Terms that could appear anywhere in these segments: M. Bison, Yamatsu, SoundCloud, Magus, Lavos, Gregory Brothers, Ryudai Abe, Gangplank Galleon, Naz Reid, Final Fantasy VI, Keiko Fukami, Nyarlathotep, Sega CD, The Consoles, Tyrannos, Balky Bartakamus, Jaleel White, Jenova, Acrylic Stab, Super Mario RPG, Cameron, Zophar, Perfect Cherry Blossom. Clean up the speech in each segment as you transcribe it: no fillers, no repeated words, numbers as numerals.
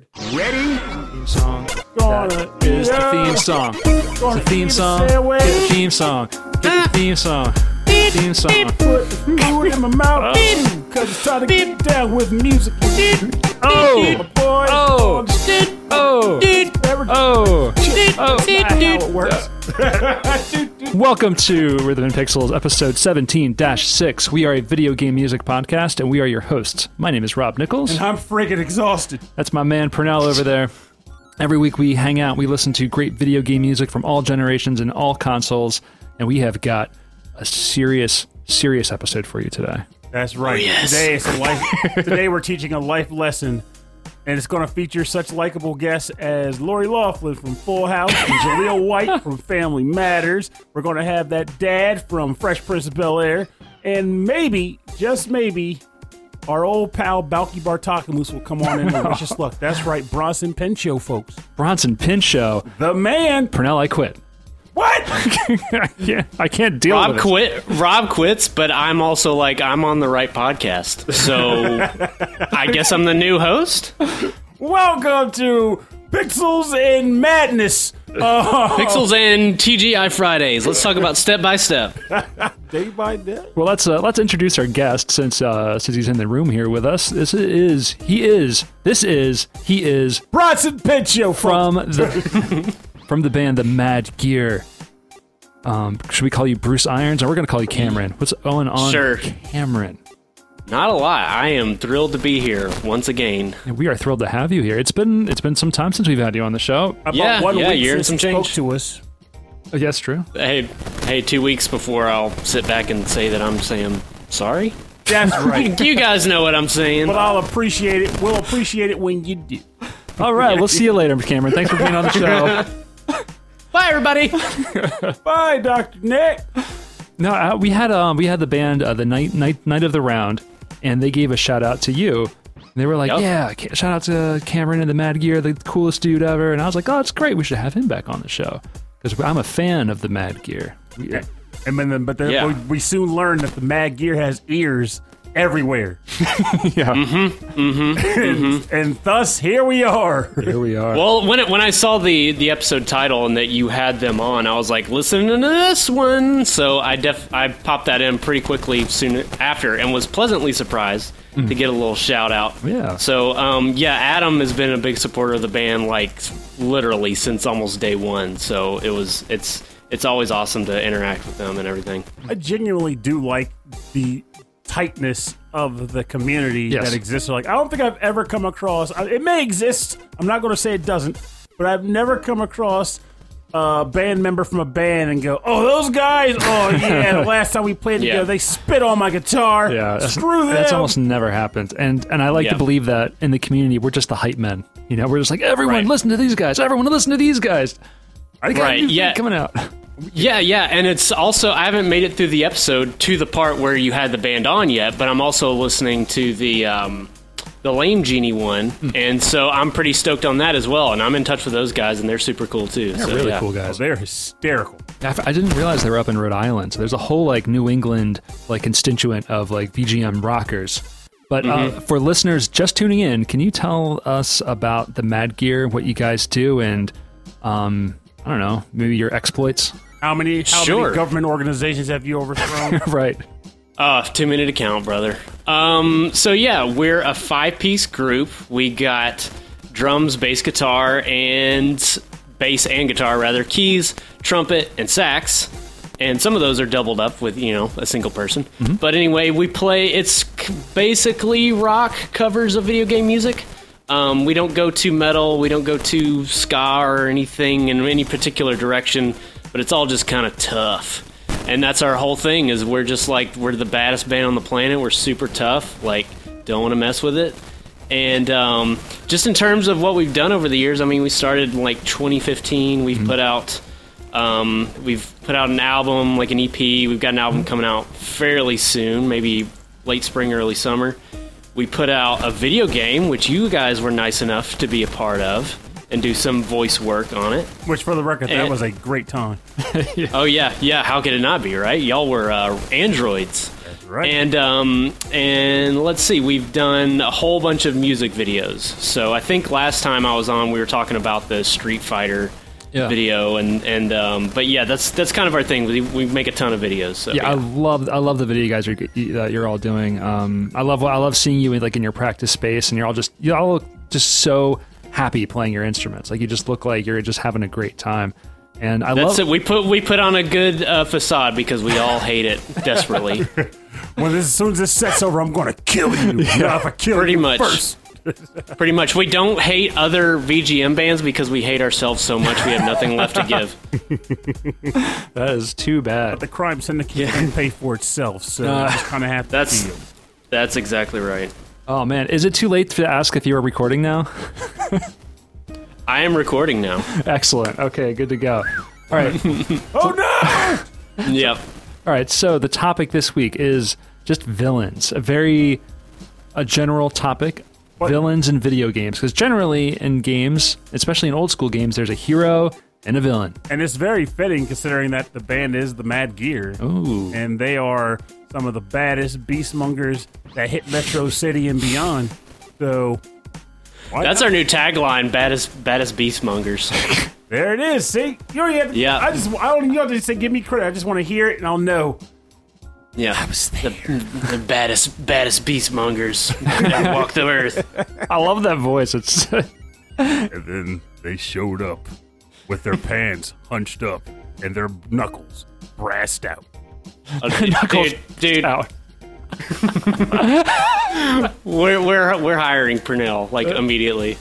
word. Ready? Theme song. That is the theme song. The theme song. The theme song. The theme song. Theme song. Put the food in my mouth. Cause it's trying to get down with music. Oh, boy. Oh. Oh. Oh. Oh. That's how it works. Welcome to Rhythm and Pixels, episode 17-6. We are a video game music podcast, and we are your hosts. My name is Rob Nichols. And I'm freaking exhausted. That's my man, Purnell, over there. Every week we hang out, we listen to great video game music from all generations and all consoles, and we have got a serious episode for you today. That's right. Oh, yes. Today is a today we're teaching a life lesson, and it's going to feature such likable guests as Lori Loughlin from Full House and Jaleel White from Family Matters. We're going to have that dad from Fresh Prince of Bel-Air, and maybe, just maybe, our old pal Balky Bartakamus will come on in and wish us luck. That's right, Bronson Pinchot, folks. Bronson Pinchot, the man. Purnell, I quit. What? I can't deal with it. Rob quits, but I'm also like, I'm on the right podcast. So I guess I'm the new host. Welcome to Pixels and Madness. Oh. Pixels and TGI Fridays. Let's talk about step by step. Day by day. Well, let's introduce our guest since he's in the room here with us. He is Bronson Pinchot from the band The Mad Gear. Should we call you Bruce Irons? Or we're going to call you Cameron. What's going on? Sure. Cameron. Not a lot. I am thrilled to be here once again. And we are thrilled to have you here. It's been some time since we've had you on the show. About one week a year and some change. Spoke to us. Oh, yes, true. Hey, 2 weeks before I'll sit back and say that I'm saying sorry. That's right. You guys know what I'm saying. But I'll appreciate it. We'll appreciate it when you do. All right. We'll see you later, Cameron. Thanks for being on the show. Bye, everybody. Bye, Dr. Nick. No, we had the band the night of the round, and they gave a shout out to you. And they were like, "Yeah, shout out to Cameron and the Mad Gear, the coolest dude ever." And I was like, "Oh, it's great. We should have him back on the show because I'm a fan of the Mad Gear." Yeah. And then, we soon learned that the Mad Gear has ears everywhere. Yeah. Mm-hmm. Mm-hmm. and thus here we are. Well, when I saw the episode title and that you had them on, I was like, listen to this one. So I popped that in pretty quickly soon after and was pleasantly surprised to get a little shout out. Yeah. So Adam has been a big supporter of the band like literally since almost day one. So it's always awesome to interact with them and everything. I genuinely do like the tightness of the community that exists. Like, I don't think I've ever come across, it may exist, I'm not going to say it doesn't, but I've never come across a band member from a band and go, oh, those guys, oh yeah, the last time we played together, they spit on my guitar, screw them. That's almost never happened, and I like to believe that in the community, we're just the hype men. You know, we're just like, everyone listen to these guys. I got a new thing coming out. Yeah, and it's also, I haven't made it through the episode to the part where you had the band on yet, but I'm also listening to the Lame Genie one, and so I'm pretty stoked on that as well, and I'm in touch with those guys, and they're super cool too. They're really cool guys. They're hysterical. I didn't realize they were up in Rhode Island, so there's a whole like New England like constituent of like VGM rockers. But for listeners just tuning in, can you tell us about the Mad Gear, what you guys do, and I don't know, maybe your exploits? How many government organizations have you overthrown? Right. Too many to count, brother. We're a five-piece group. We got drums, bass guitar, keys, trumpet, and sax. And some of those are doubled up with, you know, a single person. Mm-hmm. But anyway, we play, it's basically rock covers of video game music. We don't go too metal. We don't go too ska or anything in any particular direction. But it's all just kind of tough. And that's our whole thing, is we're just like, we're the baddest band on the planet. We're super tough. Like, don't want to mess with it. And just in terms of what we've done over the years, I mean, we started in like 2015. We've put out an album, like an EP. We've got an album coming out fairly soon, maybe late spring, early summer. We put out a video game, which you guys were nice enough to be a part of and do some voice work on it. Which, for the record, that was a great time. Oh, yeah. How could it not be, right? Y'all were androids. Right. And let's see, we've done a whole bunch of music videos. So I think last time I was on, we were talking about the Street Fighter video, but yeah, that's kind of our thing. We make a ton of videos. So, yeah, I love the video you guys that you're all doing. I love seeing you in your practice space, and y'all look just so happy playing your instruments. Like, you just look like you're just having a great time. And that's it. We put on a good facade because we all hate it desperately. As soon as this set's over, I'm going to kill you. Yeah, if I kill pretty you much. First. Pretty much. We don't hate other VGM bands because we hate ourselves so much we have nothing left to give. That is too bad. But the crime syndicate can pay for itself, so I just kind of have to feel. That's exactly right. Oh, man. Is it too late to ask if you are recording now? I am recording now. Excellent. Okay, good to go. All right. Oh, no! Yep. All right, so the topic this week is just villains. A general topic, villains in video games. Because generally in games, especially in old school games, there's a hero and a villain. And it's very fitting considering that the band is the Mad Gear. Ooh. And they are some of the baddest beastmongers that hit Metro City and beyond. So... That's our new tagline, baddest beastmongers. There it is. See, you already have. Yeah. I don't even have to say. Give me credit. I just want to hear it, and I'll know. Yeah. I was there. The baddest beastmongers that walked the earth. I love that voice. It's. And then they showed up with their pants hunched up and their knuckles brassed out. Knuckles out. We're hiring Purnell immediately.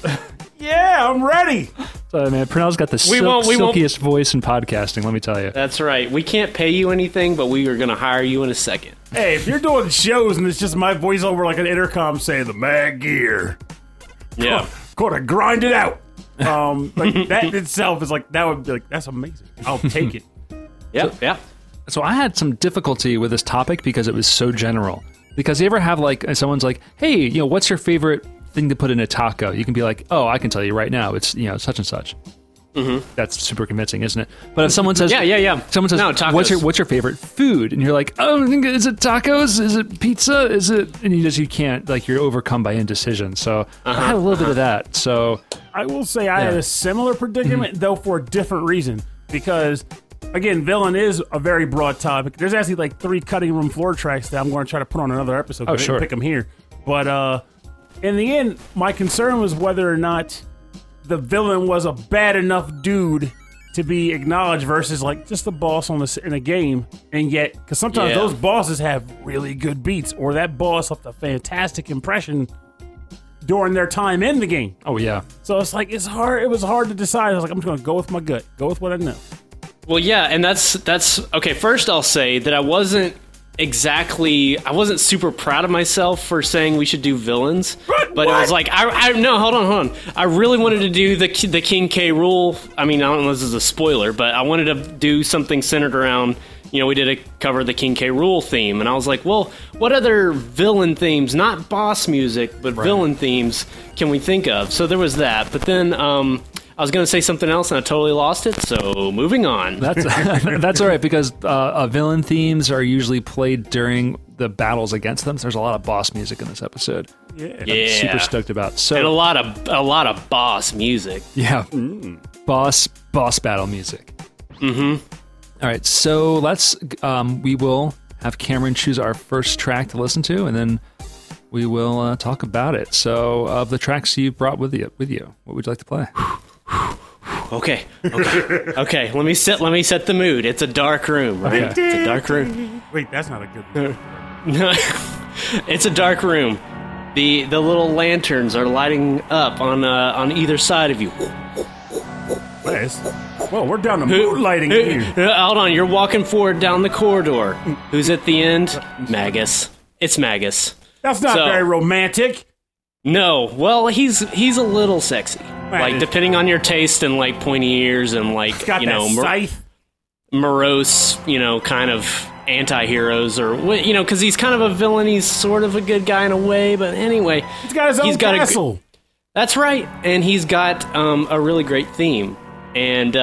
Yeah, I'm ready. Sorry, man. Purnell's got the silkiest voice in podcasting. Let me tell you. That's right. We can't pay you anything, but we are going to hire you in a second. Hey, if you're doing shows and it's just my voice over an intercom saying the Mad Gear, yeah, gotta grind it out. That itself is that would be that's amazing. I'll take it. Yep. So, yeah. So I had some difficulty with this topic because it was so general. Because you ever have someone's hey, what's your favorite thing to put in a taco? You can be oh, I can tell you right now, it's such and such. Mm-hmm. That's super convincing, isn't it? But if someone says, someone says, no, tacos. What's your favorite food? And you're is it tacos? Is it pizza? Is it? And you can't you're overcome by indecision. So I had a little bit of that. So I will say I had a similar predicament though for a different reason because. Again, villain is a very broad topic. There's actually three cutting room floor tracks that I'm going to try to put on another episode. Oh, sure. I didn't pick them here. But in the end, my concern was whether or not the villain was a bad enough dude to be acknowledged versus just the boss in a game. And yet, because sometimes those bosses have really good beats or that boss left a fantastic impression during their time in the game. Oh, yeah. So it's hard. It was hard to decide. I was I'm just going to go with my gut. Go with what I know. Well, yeah, and that's okay. First, I'll say that I wasn't super proud of myself for saying we should do villains, but it was hold on. I really wanted to do the King K. Rool. I mean, I don't know if this is a spoiler, but I wanted to do something centered around. We did a cover of the King K. Rool theme, and I was what other villain themes, not boss music, but villain themes can we think of? So there was that, but then. I was going to say something else, and I totally lost it, so moving on. That's all right, because villain themes are usually played during the battles against them, so there's a lot of boss music in this episode. Yeah. I'm super stoked about. So, and a lot of boss music. Yeah. Mm. Boss battle music. Mm-hmm. All right, so let's... we will have Cameron choose our first track to listen to, and then we will talk about it. So, of the tracks you brought with you, what would you like to play? Okay. Let me set the mood. It's a dark room, right? Okay. It's a dark room. Wait, that's not a good thing. No, it's a dark room. The little lanterns are lighting up on either side of you. Nice. Well, we're down to moonlighting here. Hold on, you're walking forward down the corridor. Who's at the end? Magus. It's Magus. That's not very romantic. No. Well, he's a little sexy. Depending on your taste and, pointy ears and, scythe. Morose, kind of anti-heroes or, because he's kind of a villain. He's sort of a good guy in a way, but anyway. He's got his own castle. That's right. And he's got a really great theme. And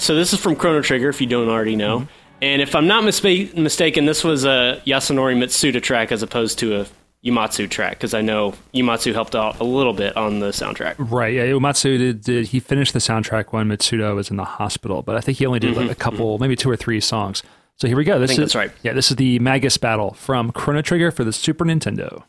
so this is from Chrono Trigger, if you don't already know. Mm-hmm. And if I'm not mistaken, this was a Yasunori Mitsuda track as opposed to a Yamatsu track, because I know Yamatsu helped out a little bit on the soundtrack. Right, yeah, Yamatsu did he finished the soundtrack when Mitsuda was in the hospital, but I think he only did like a couple, maybe two or three songs. So here we go. I think that's right. Yeah, this is the Magus battle from Chrono Trigger for the Super Nintendo.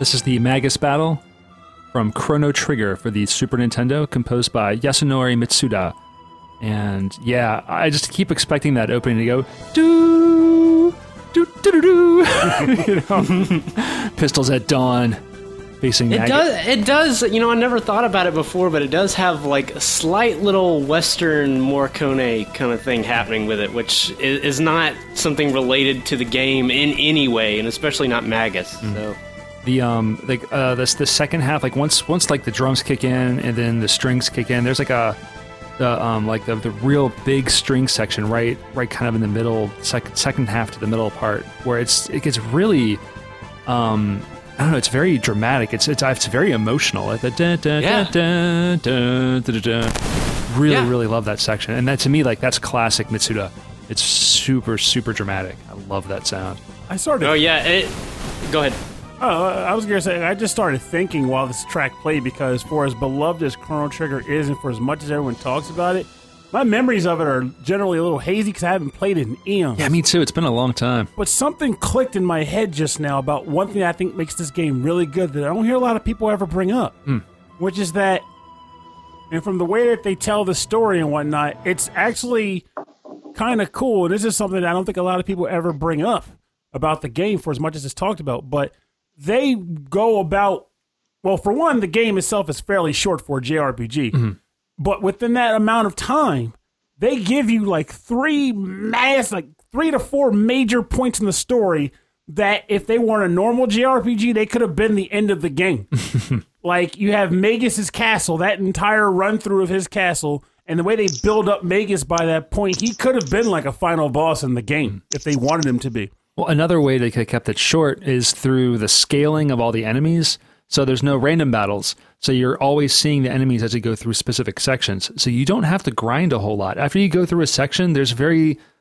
This is the Magus Battle from Chrono Trigger for the Super Nintendo, composed by Yasunori Mitsuda. And yeah, I just keep expecting that opening to go doo doo doo doo doo. You know, pistols at dawn, facing Magus. It does. You know, I never thought about it before, but it does have like a slight little Western Morricone kind of thing happening with it, which is not something related to the game in any way, and especially not Magus. So. The second half, like once like the drums kick in and then the strings kick in, there's like the real big string section right kind of in the middle, second half to the middle part, where it gets really I don't know, it's very dramatic, it's very emotional. Really love that section, and that to me, like, that's classic Mitsuda. It's super super dramatic. I love that sound. Go ahead. Oh, I was going to say, I just started thinking while this track played, because for as beloved as Chrono Trigger is and for as much as everyone talks about it, my memories of it are generally a little hazy because I haven't played it in eons. Yeah, me too. It's been a long time. But something clicked in my head just now about one thing I think makes this game really good that I don't hear a lot of people ever bring up, which is that, and from the way that they tell the story and whatnot, it's actually kind of cool. This is something that I don't think a lot of people ever bring up about the game for as much as it's talked about, but they go about, well, for one, the game itself is fairly short for a JRPG. Mm-hmm. But within that amount of time, they give you like three to four major points in the story that if they weren't a normal JRPG, they could have been the end of the game. Like, you have Magus's castle, that entire run through of his castle, and the way they build up Magus by that point, he could have been like a final boss in the game if they wanted him to be. Well, another way they could have kept it short is through the scaling of all the enemies. So there's no random battles. So you're always seeing the enemies as you go through specific sections. So you don't have to grind a whole lot. After you go through a section,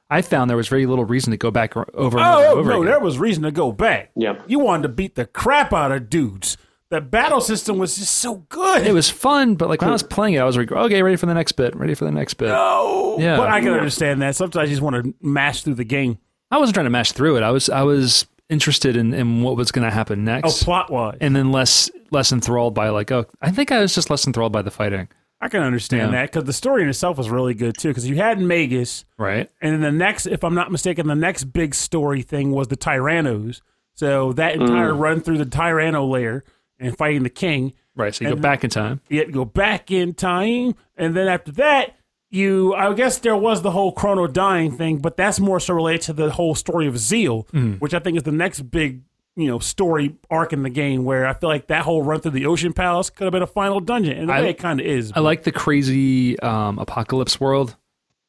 I found there was very little reason to go back over and over. No, again. There was reason to go back. Yeah. You wanted to beat the crap out of dudes. The battle system was just so good. It was fun, but like when I was playing it, I was like, okay, ready for the next bit. No. Yeah. But I can understand that. Sometimes you just want to mash through the game. I wasn't trying to mash through it. I was interested in what was going to happen next. Oh, plot-wise. And then less enthralled by I think I was just less enthralled by the fighting. I can understand that, because the story in itself was really good too, because you had Magus. Right. And then the next, if I'm not mistaken, the next big story thing was the Tyrannos. So that entire run through the Tyranno lair and fighting the king. Right, so you go back in time. Yeah, go back in time. And then after that, I guess there was the whole Chrono dying thing, but that's more so related to the whole story of Zeal, which I think is the next big, story arc in the game, where I feel like that whole run through the Ocean Palace could have been a final dungeon, and in a way it kind of is. I like the crazy apocalypse world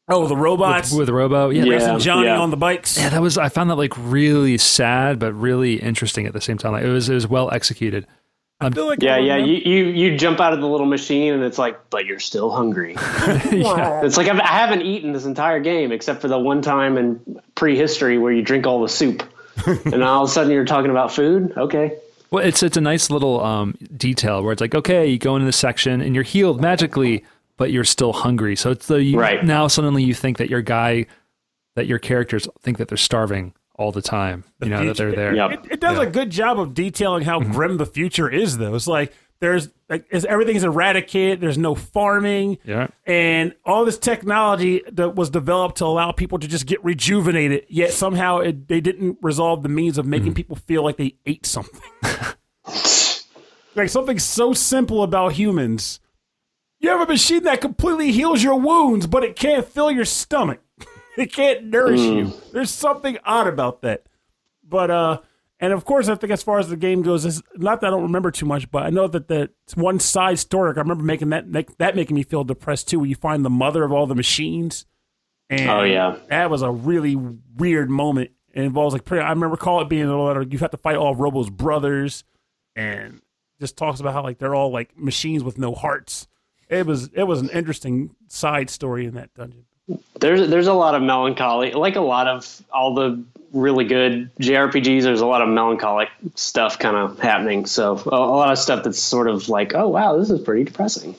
Oh, the robots with the robo, yeah, racing Johnny on the bikes. Yeah, that was. I found that like really sad, but really interesting at the same time. Like it was well executed. I feel like you jump out of the little machine and it's like, but you're still hungry. It's like I haven't eaten this entire game except for the one time in prehistory where you drink all the soup, and all of a sudden you're talking about food. Okay. Well, it's a nice little detail where it's like, okay, you go into this section and you're healed magically, but you're still hungry. So it's now suddenly you think that your characters think that they're starving all the time, that they're there. It does a good job of detailing how grim the future is, though. It's like everything is eradicated. There's no farming. Yeah. And all this technology that was developed to allow people to just get rejuvenated, yet somehow they didn't resolve the means of making people feel like they ate something. Like something so simple about humans. You have a machine that completely heals your wounds, but it can't fill your stomach. It can't nourish you. There's something odd about that. But, and of course, I think as far as the game goes, it's not that I don't remember too much, but I know that the one side story, I remember making me feel depressed too, when you find the mother of all the machines. And that was a really weird moment. It involves I remember it being a letter, you have to fight all of Robo's brothers, and just talks about how they're all machines with no hearts. It was an interesting side story in that dungeon. There's a lot of melancholy, like a lot of all the really good JRPGs. There's a lot of melancholic stuff kind of happening. So a lot of stuff that's sort of like, oh wow, this is pretty depressing.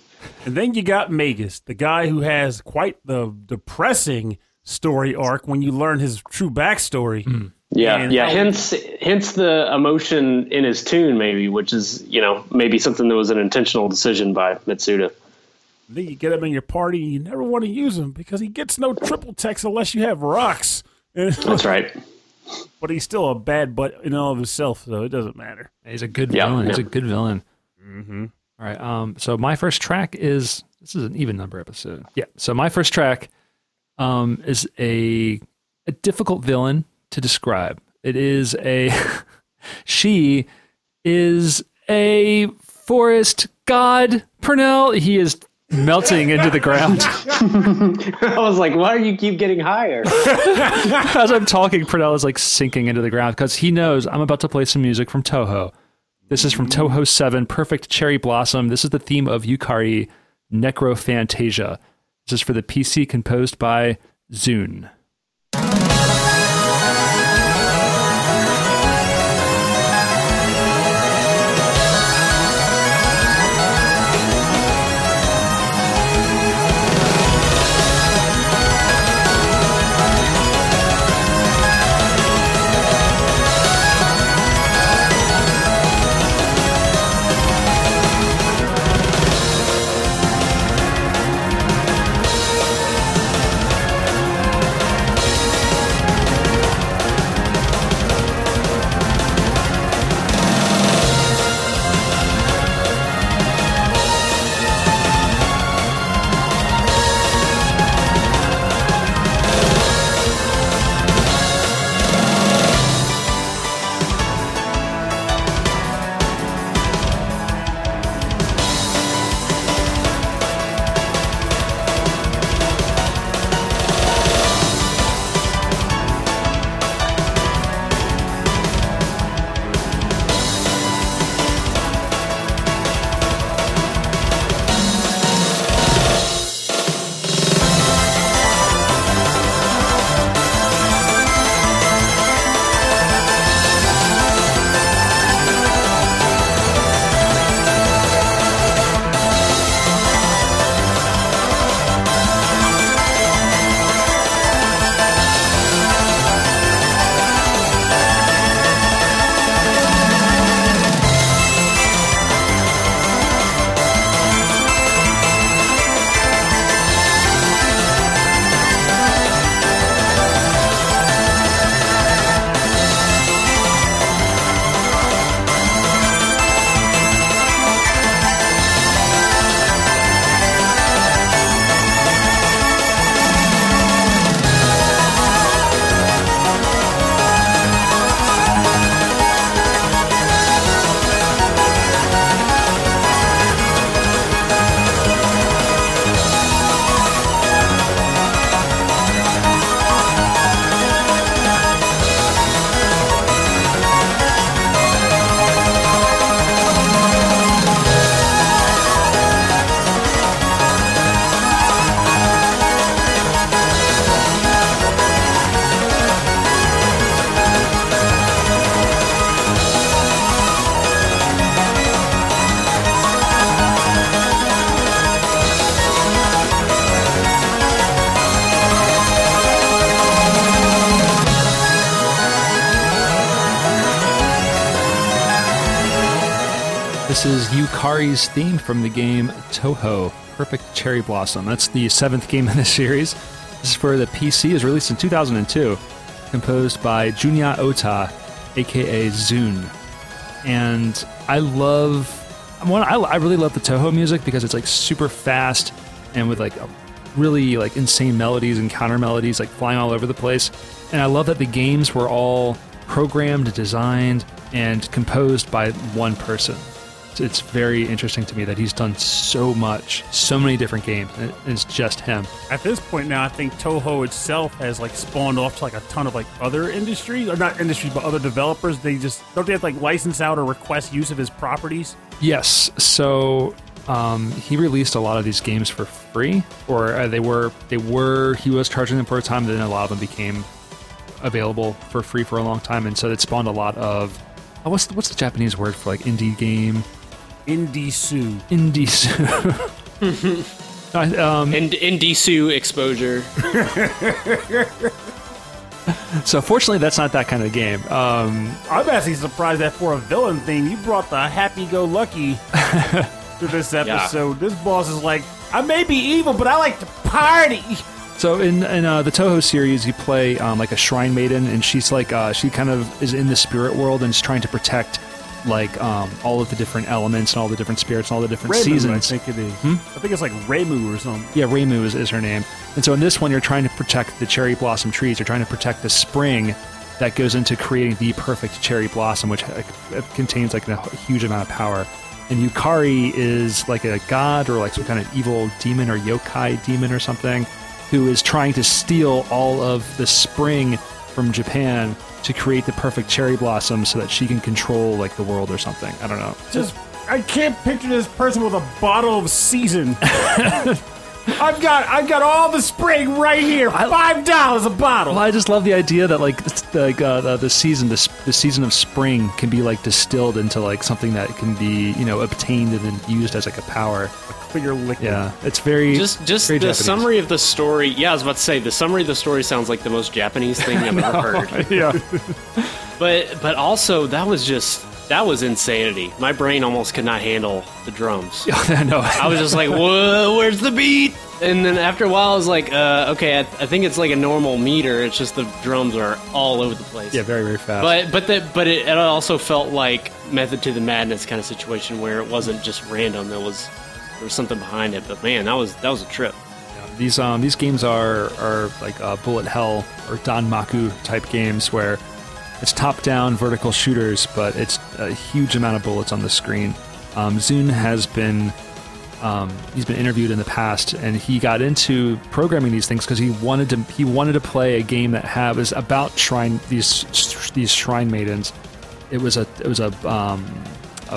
And then you got Magus, the guy who has quite the depressing story arc when you learn his true backstory. Mm. Yeah. Hence the emotion in his tune, maybe, which is maybe something that was an intentional decision by Mitsuda. Then you get him in your party, and you never want to use him because he gets no triple techs unless you have rocks. That's right. But he's still a bad butt in all of himself, so it doesn't matter. He's a good villain. Yeah. He's a good villain. Mm-hmm. All right. So my first track is an even number episode. Yeah. So my first track is a difficult villain to describe. It is she is a forest god, Purnell. He is melting into the ground. I was like, why do you keep getting higher? As I'm talking, Purnell is sinking into the ground because he knows I'm about to play some music from Toho. This is from Toho 7, Perfect Cherry Blossom. This is the theme of Yukari, Necrophantasia. This is for the PC, composed by ZUN. is Yukari's theme from the game Toho, Perfect Cherry Blossom. That's the seventh game in the series. This is for the PC. It was released in 2002, composed by Junya Ota, aka ZUN. And I really love the Toho music because it's like super fast and with like a really like insane melodies and counter melodies like flying all over the place. And I love that the games were all programmed, designed, and composed by one person. It's very interesting to me that he's done so much, so many different games, and it's just him. At this point now, I think Toho itself has like spawned off to like a ton of like other industries, or not industries, but other developers. Don't they have to like license out or request use of his properties? Yes. So he released a lot of these games for free, or he was charging them for a time, then a lot of them became available for free for a long time, and so it spawned a lot of what's the Japanese word for like indie game? Indisu. Indisu exposure. So fortunately, that's not that kind of game. I'm actually surprised that for a villain thing, you brought the happy-go-lucky to this episode. Yeah. This boss is like, I may be evil, but I like to party. So in the Toho series, you play like a shrine maiden, and she's like she kind of is in the spirit world and is trying to protect like all of the different elements and all the different spirits and all the different Reimu, seasons. I think it is. I think it's like Reimu or something. Yeah, Reimu is her name. And so in this one, you're trying to protect the cherry blossom trees. You're trying to protect the spring that goes into creating the perfect cherry blossom, which contains like a huge amount of power. And Yukari is like a god or like some kind of evil demon or yokai demon or something, who is trying to steal all of the spring from Japan to create the perfect cherry blossom so that she can control like the world or something. I don't know. I can't picture this person with a bottle of season. I've got all the spring right here. $5 a bottle. Well, I just love the idea that like the season of spring can be like distilled into like something that can be, you know, obtained and then used as like a power. Yeah, it's very just very the Japanese. Summary of the story. Yeah, I was about to say the summary of the story sounds like the most Japanese thing I've ever heard. Yeah, but also that was insanity. My brain almost could not handle the drums. No. I was just like, whoa, where's the beat? And then after a while, I was like, okay, I think it's like a normal meter. It's just the drums are all over the place. Yeah, very very fast. But it also felt like Method to the Madness kind of situation where it wasn't just random. There was something behind it, but man, that was a trip. Yeah, these games are like bullet hell or Danmaku type games where it's top-down vertical shooters, but it's a huge amount of bullets on the screen. Zune has been he's been interviewed in the past, and he got into programming these things because he wanted to play a game that was about these shrine maidens. It was a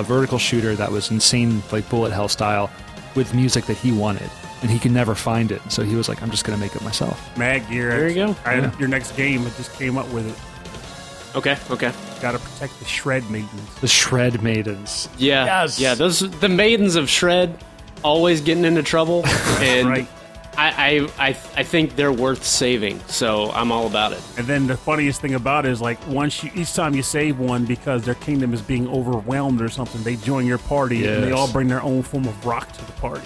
vertical shooter that was insane, like bullet hell style, with music that he wanted, and he could never find it. So he was like, "I'm just gonna make it myself." Mad Gear. There you go. Your next game. I just came up with it. Okay. Got to protect the Shred Maidens. The Shred Maidens. Yeah. Yes. Yeah. The maidens of Shred, always getting into trouble, and right. I think they're worth saving. So I'm all about it. And then the funniest thing about it is like each time you save one because their kingdom is being overwhelmed or something, they join your party. Yes. And they all bring their own form of rock to the party.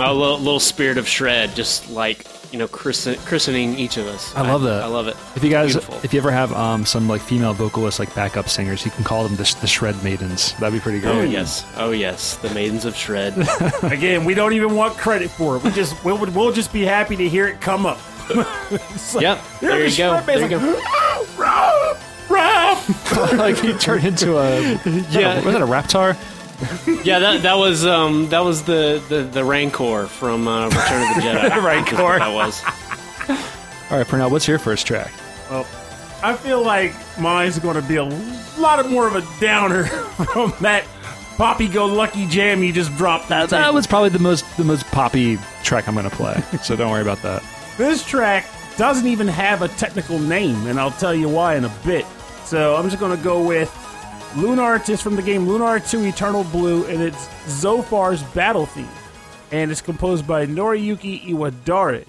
A little spirit of Shred, just like, you know, christening each of us. I love it. If you guys, if you ever have some like female vocalists, like backup singers, you can call them the Shred Maidens. That'd be pretty good. Oh yes, the Maidens of Shred. Again, we don't even want credit for it. We'll just be happy to hear it come up. Like, yep, there you go. Like you turn into was that a Raptor? Yeah, that was the Rancor from Return of the Jedi. Rancor. That was. All right, Pernell, what's your first track? Well, I feel like mine's going to be a lot more of a downer from that poppy-go-lucky jam you just dropped. That was probably the most poppy track I'm going to play, so don't worry about that. This track doesn't even have a technical name, and I'll tell you why in a bit. So I'm just going to go with Lunar 2 from the game Lunar 2 Eternal Blue, and it's Zophar's Battle Theme, and it's composed by Noriyuki Iwadare.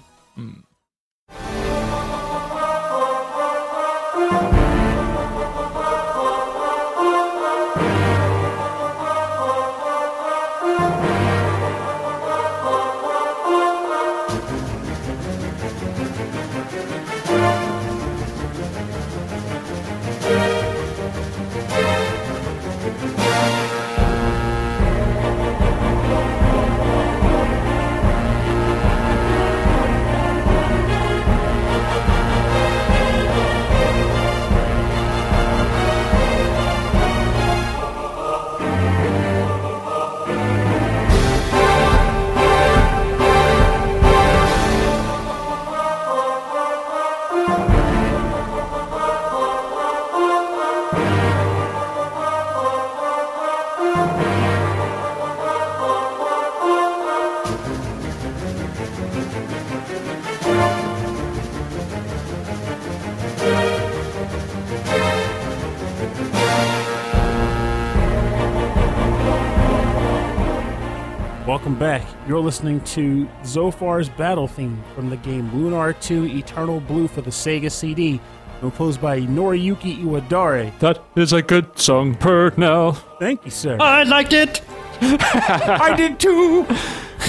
back. You're listening to Zophar's battle theme from the game Lunar 2 Eternal Blue for the Sega CD, composed by Noriyuki Iwadare. That is a good song per now. Thank you, sir. I liked it! I did too!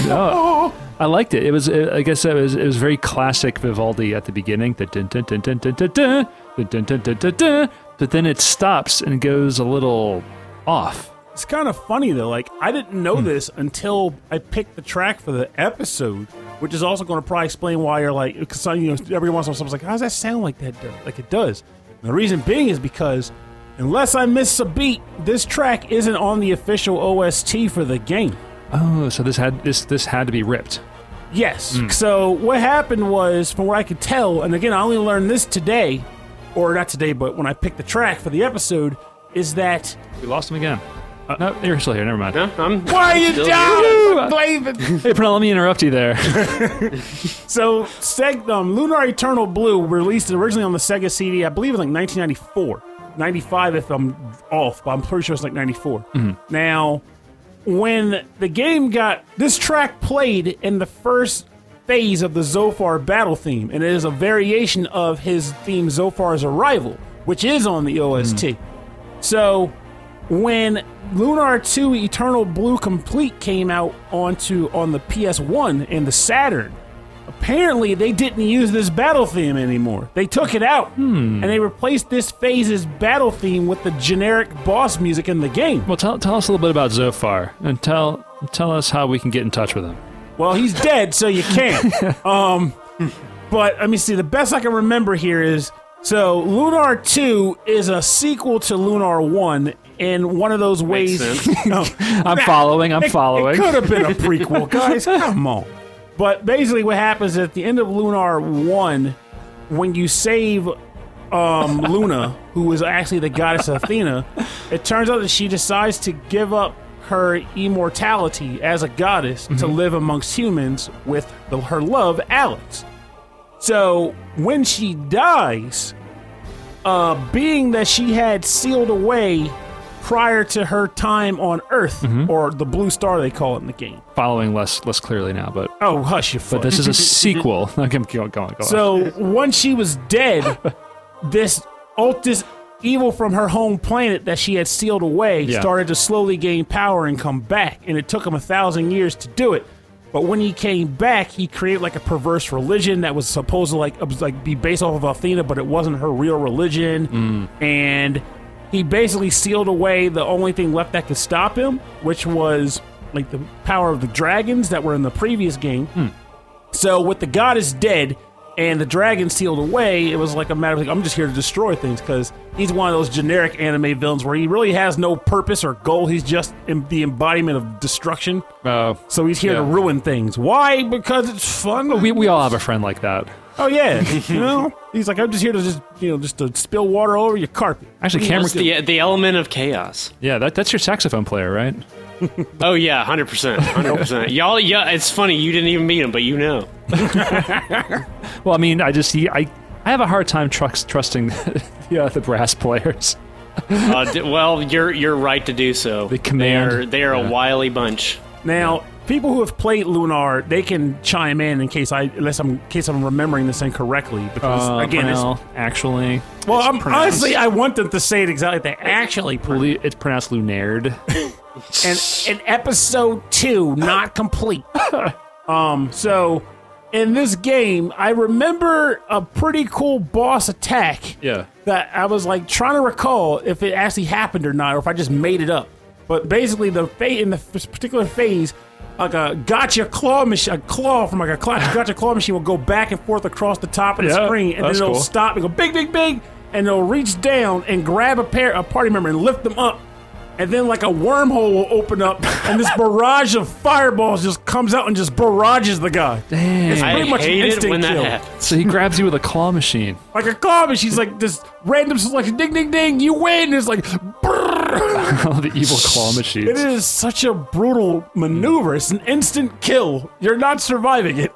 No, I liked it. It was, I guess, it was very classic Vivaldi at the beginning. But then it stops and goes a little off. It's kind of funny though. Like, I didn't know this until I picked the track for the episode, which is also going to probably explain why you're like, because every once in a while someone's like, "How does that sound like that?" Like it does. And the reason being is because, unless I miss a beat, this track isn't on the official OST for the game. Oh, so this had to be ripped. Yes. So what happened was, from what I could tell, and again, I only learned this today, or not today, but when I picked the track for the episode, is that we lost him again. No, you're still here. Never mind. No, why are you down, David? Hey, Pernell, let me interrupt you there. So, Lunar Eternal Blue released originally on the Sega CD, I believe it was like 1994. 95 if I'm off, but I'm pretty sure it's like 94. Mm-hmm. Now, when the game got... This track played in the first phase of the Zophar battle theme, and it is a variation of his theme, Zophar's Arrival, which is on the OST. So... when Lunar 2 Eternal Blue Complete came out on the PS1 and the Saturn, apparently they didn't use this battle theme anymore. They took it out, and they replaced this phase's battle theme with the generic boss music in the game. Well, tell us a little bit about Zophar, and tell us how we can get in touch with him. Well, he's dead, so you can't. But, let me see, the best I can remember here is, so Lunar 2 is a sequel to Lunar 1, in one of those ways. No, I'm following. It could have been a prequel, guys. Come on. But basically what happens at the end of Lunar 1, when you save Luna, who is actually the goddess Athena, it turns out that she decides to give up her immortality as a goddess to live amongst humans with her love, Alex. So when she dies, being that she had sealed away prior to her time on Earth, or the blue star they call it in the game. Following less clearly now, but... Oh, hush, you fuck. But this is a sequel. Okay, go on. So, once she was dead, this evil from her home planet that she had sealed away started to slowly gain power and come back, and it took him 1,000 years to do it. But when he came back, he created like a perverse religion that was supposed to like be based off of Athena, but it wasn't her real religion. And he basically sealed away the only thing left that could stop him, which was like the power of the dragons that were in the previous game. So with the goddess dead and the dragon sealed away, it was like a matter of like, I'm just here to destroy things, because he's one of those generic anime villains where he really has no purpose or goal. He's just the embodiment of destruction. So he's here to ruin things. Why? Because it's fun. We all have a friend like that. Oh yeah, you know, he's like, I'm just here to just to spill water all over your carpet. Actually, Cameron, the element of chaos. Yeah, that's your saxophone player, right? Oh yeah, 100%. Y'all, yeah, it's funny you didn't even meet him, but you know. Well, I mean, I have a hard time trusting the brass players. Well, you're right to do so. The command, they are a wily bunch. Now, people who have played Lunar, they can chime in case I'm remembering this incorrectly, because again, Pernell, it's actually. Well, honestly, I want them to say it exactly like that. Actually, it's pronounced Lunared. And in episode 2, not complete. So in this game, I remember a pretty cool boss attack. Yeah. That I was like trying to recall if it actually happened or not, or if I just made it up. But basically, in the particular phase, like a gotcha claw machine will go back and forth across the top of the screen, and then it'll stop and go big, big, big, and it'll reach down and grab a party member and lift them up, and then like a wormhole will open up, and this barrage of fireballs just comes out and just barrages the guy. Damn, it's pretty much an instant kill. So he grabs you with a claw machine, like a claw machine. He's like this random selection, ding, ding, ding, you win. And it's like. The evil claw machines. It is such a brutal maneuver. It's an instant kill. You're not surviving it.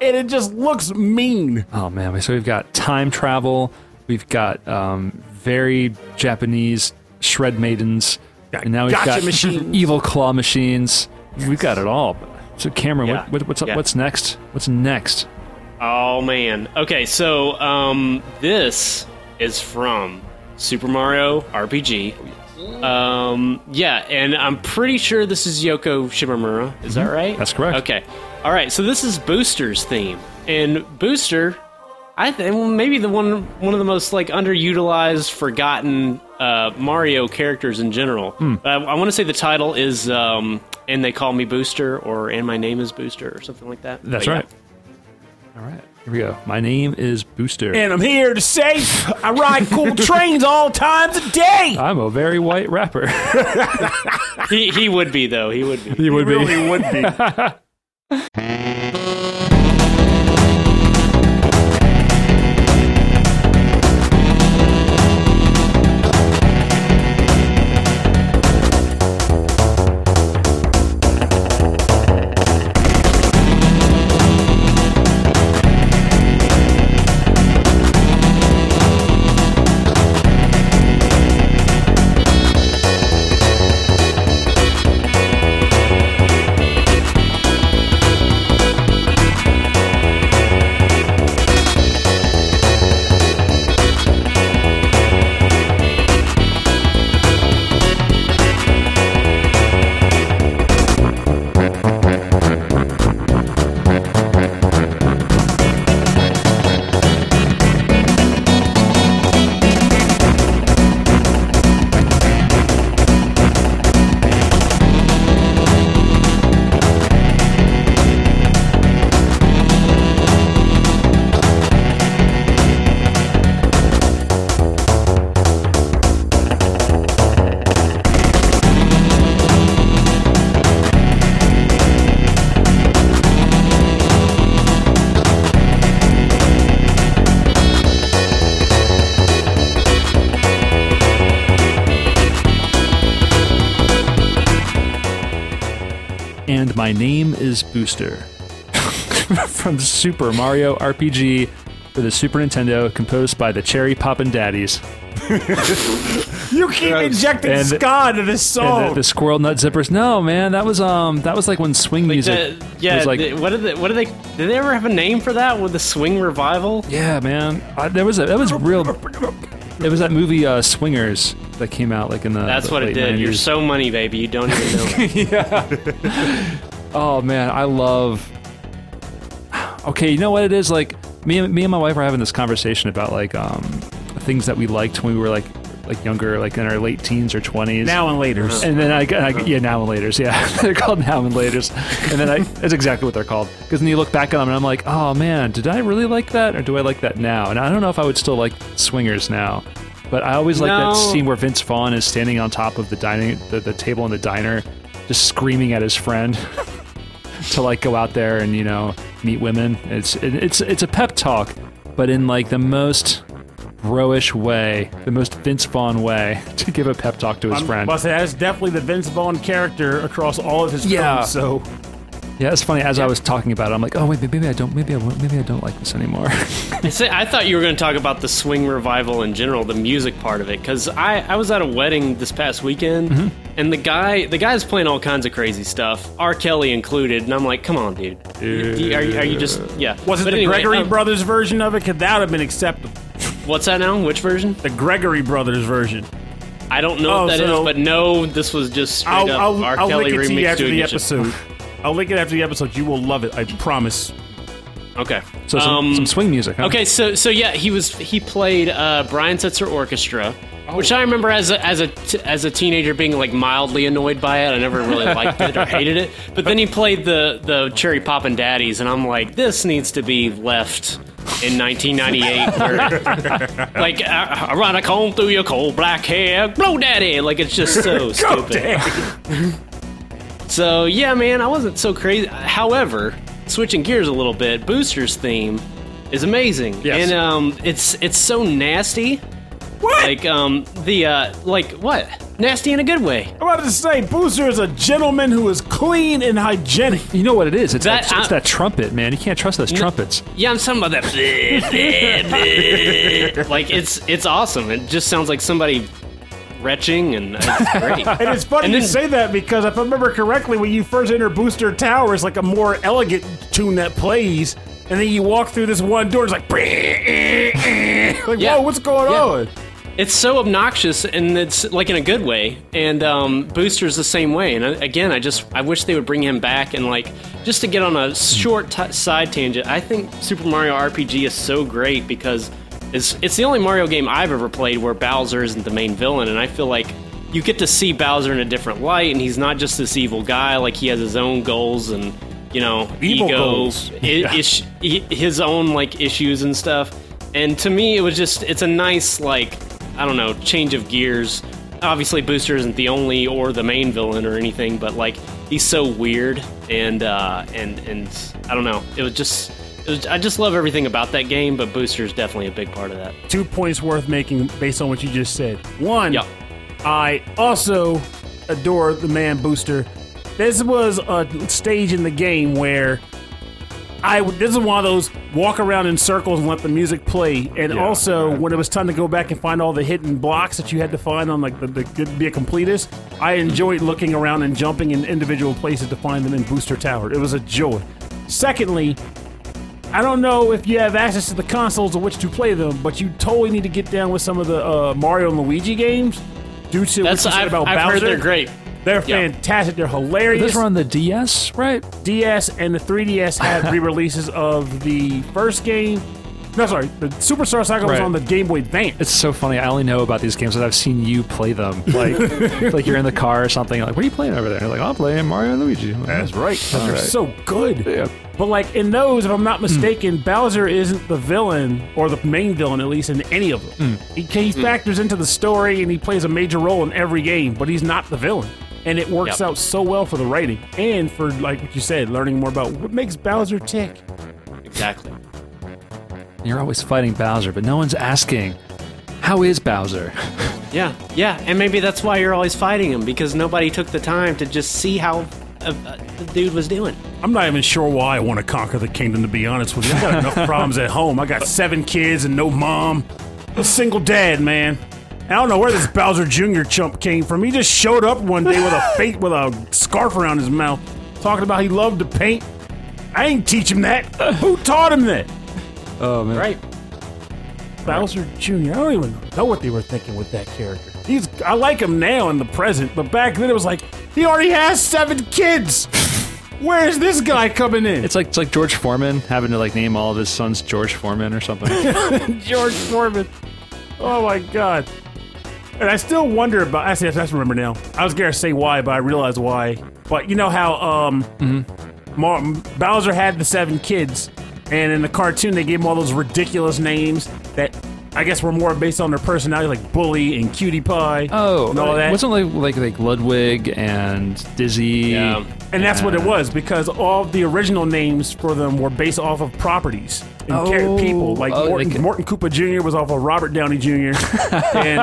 And it just looks mean. Oh, man. So we've got time travel. We've got very Japanese shred maidens. And now we've got evil claw machines. We've got it all. So Cameron, yeah. What's up? Yeah. What's next? What's next? Oh man. Okay, so this is from Super Mario RPG. Yeah, and I'm pretty sure this is Yoko Shimomura. Is that right? That's correct. Okay. All right. So this is Booster's theme, and Booster, I think maybe the one of the most like underutilized, forgotten Mario characters in general. I want to say the title is "And They Call Me Booster" or "And My Name Is Booster" or something like that. That's right. All right. Here we go. My name is Booster. And I'm here to say I ride cool trains all times a day. I'm a very white rapper. He would be, though. He would be. He would be. Really would be. My name is Booster from Super Mario RPG for the Super Nintendo, composed by the Cherry Poppin' Daddies. You keep injecting and ska into this song. And the Squirrel Nut Zippers. No, man, that was like when swing music. Was like, did they ever have a name for that? With the swing revival? Yeah, man. It was that movie Swingers that came out like in the. That's what it did. 90s. You're so money, baby. You don't even know. Yeah. Oh man, I love. Okay, you know what it is? Like me and my wife were having this conversation about like things that we liked when we were like younger, like in our late teens or 20s. Now and Laters. And then I Now and Laters. Yeah, they're called Now and Laters. And then that's exactly what they're called. Because then you look back at them and I'm like, oh man, did I really like that or do I like that now? And I don't know if I would still like Swingers now, but I always like that scene where Vince Vaughn is standing on top of the table in the diner, just screaming at his friend to like go out there and meet women. It's a pep talk, but in like the most bro-ish way, the most Vince Vaughn way to give a pep talk to his friend. Well, that is definitely the Vince Vaughn character across all of his films. So, yeah, it's funny. As I was talking about it, I'm like, oh wait, maybe I don't like this anymore. I thought you were going to talk about the swing revival in general, the music part of it, because I was at a wedding this past weekend, and the guy's playing all kinds of crazy stuff, R. Kelly included, and I'm like, come on, dude, are you just Was it Gregory Brothers version of it? Could that have been acceptable? What's that now? Which version? The Gregory Brothers version. I don't know what that is, but no, this was just straight up R. Kelly remix to the episode. I'll link it after the episode. You will love it, I promise. Okay. So some swing music, huh? Okay, so yeah, he played Brian Setzer Orchestra, which I remember as a teenager being like mildly annoyed by it. I never really liked it or hated it. But then he played the Cherry Poppin' Daddies, and I'm like, this needs to be left in 1998, where, like, I run a comb through your cold black hair, blow daddy, like, it's just so stupid. So, yeah, man, I wasn't so crazy. However, switching gears a little bit, Booster's theme is amazing. Yes. And it's so nasty. What? Like, what? Nasty in a good way. I'm about to say, Booster is a gentleman who is clean and hygienic. You know what it is? It's that trumpet, man. You can't trust those trumpets. Yeah, I'm talking about that. Like, it's awesome. It just sounds like somebody retching, and it's great. And it's funny you say that, because if I remember correctly, when you first enter Booster Tower, it's like a more elegant tune that plays, and then you walk through this one door, it's like, whoa, what's going on? It's so obnoxious, and it's like in a good way. And Booster's the same way. And again, I wish they would bring him back. And like, just to get on a short side tangent, I think Super Mario RPG is so great because it's the only Mario game I've ever played where Bowser isn't the main villain. And I feel like you get to see Bowser in a different light, and he's not just this evil guy. Like, he has his own goals and, you know, evil ego, goals. His own like issues and stuff. And to me, it's a nice like, I don't know, change of gears. Obviously, Booster isn't the only or the main villain or anything, but like, he's so weird, and I don't know. I just love everything about that game, but Booster is definitely a big part of that. 2 points worth making based on what you just said. One, I also adore the man Booster. This was a stage in the game where this is one of those walk around in circles and let the music play. And when it was time to go back and find all the hidden blocks that you had to find on like the be a completist, I enjoyed looking around and jumping in individual places to find them in Booster Tower. It was a joy. Secondly, I don't know if you have access to the consoles on which to play them, but you totally need to get down with some of the Mario and Luigi games. Due to I've heard they're great. They're fantastic. They're hilarious. These were on the DS, right? DS and the 3DS had re-releases of the first game. No, sorry. The Super Star Saga was on the Game Boy Advance. It's so funny. I only know about these games because I've seen you play them. Like, like you're in the car or something. Like, what are you playing over there? You're like, I'm playing Mario and Luigi. Like, that's right. They're so good. Yeah. But like in those, if I'm not mistaken, Bowser isn't the villain, or the main villain at least, in any of them. He factors into the story, and he plays a major role in every game, but he's not the villain. And it works out so well for the writing and for, like what you said, learning more about what makes Bowser tick. Exactly. You're always fighting Bowser, but no one's asking, how is Bowser? Yeah, and maybe that's why you're always fighting him, because nobody took the time to just see how the dude was doing. I'm not even sure why I want to conquer the kingdom, to be honest with you. I got enough problems at home. I got 7 kids and no mom. A single dad, man. I don't know where this Bowser Jr. chump came from. He just showed up one day with a scarf around his mouth, talking about he loved to paint. I didn't teach him that. Who taught him that? Oh, man. Right. Bowser Jr. I don't even know what they were thinking with that character. I like him now in the present, but back then it was like, he already has 7 kids. Where is this guy coming in? It's like George Foreman having to like name all of his sons George Foreman or something. George Foreman. Oh, my God. And I still wonder about... Actually, I just remember now. I was going to say why, but I realized why. But you know how Bowser had the 7 kids, and in the cartoon they gave him all those ridiculous names that I guess were more based on their personality, like Bully and Cutie Pie and all that. Wasn't it like Ludwig and Dizzy? Yeah. And that's what it was, because all of the original names for them were based off of properties and people. Like Morton Koopa Jr. was off of Robert Downey Jr. and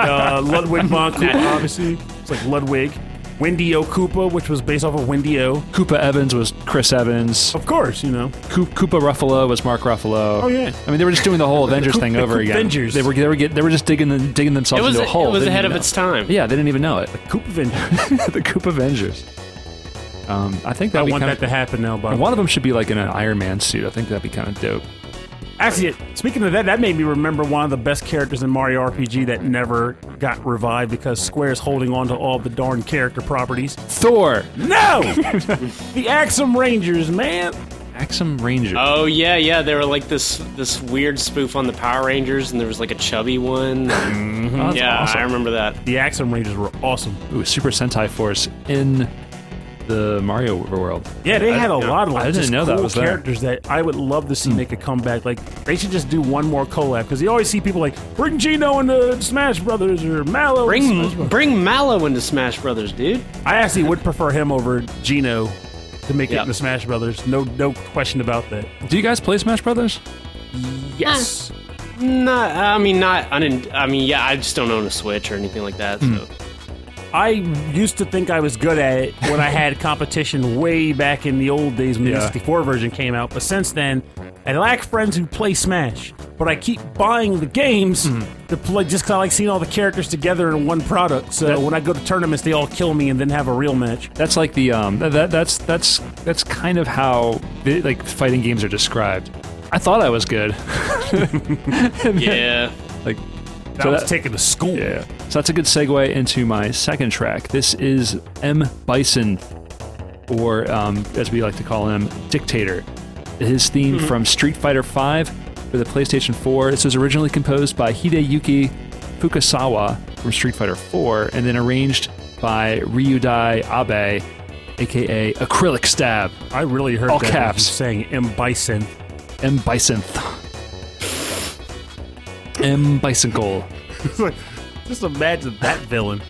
Ludwig von Koopa, obviously. It's like Ludwig. Wendy O. Koopa, which was based off of Wendy O. Koopa Evans was Chris Evans. Of course, you know. Koopa Ruffalo was Mark Ruffalo. Oh, yeah. I mean, they were just doing the whole Avengers thing over again. Avengers. They were just digging themselves into a hole. It was ahead of its time. Yeah, they didn't even know it. The Koopa Avengers. The Koopa Avengers. I think I want that to happen now, Bob. One of them should be like in an Iron Man suit. I think that'd be kind of dope. Actually, speaking of that, that made me remember one of the best characters in Mario RPG that never got revived because Square's holding on to all the darn character properties. Thor! No! The Axum Rangers, man! Axum Rangers. Oh, yeah. They were like this weird spoof on the Power Rangers, and there was like a chubby one. Mm-hmm. Oh, yeah, awesome. I remember that. The Axum Rangers were awesome. Ooh, Super Sentai Force in the Mario world. Yeah, they had a lot of characters that I would love to see make a comeback. Like, they should just do one more collab, because you always see people like, bring Gino into Smash Brothers, or Mallow. Bring Mallow into Smash Brothers, dude. I actually would prefer him over Gino to make it into Smash Brothers. No question about that. Do you guys play Smash Brothers? Yes. I mean, yeah, I just don't own a Switch or anything like that, so... I used to think I was good at it when I had competition way back in the old days when the 64 version came out. But since then, I lack friends who play Smash. But I keep buying the games to play just because I like seeing all the characters together in one product. So when I go to tournaments, they all kill me and then have a real match. That's like the that's kind of how like fighting games are described. I thought I was good. So that's taken to school. Yeah. So that's a good segue into my second track. This is M. Bison, or as we like to call him, Dictator. His theme from Street Fighter V for the PlayStation 4. This was originally composed by Hideyuki Fukasawa from Street Fighter IV, and then arranged by Ryudai Abe, a.k.a. Acrylic Stab. I really heard all that caps. Saying M. Bison. M. Bison. M. Bicycle. Just imagine that villain.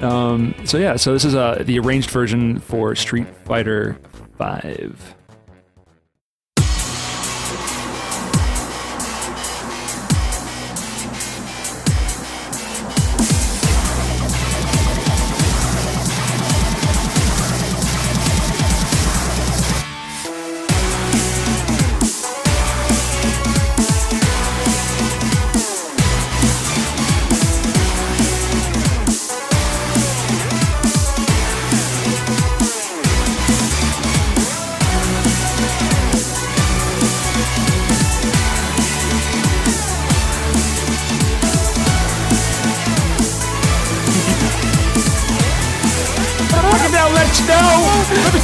So this is the arranged version for Street Fighter V.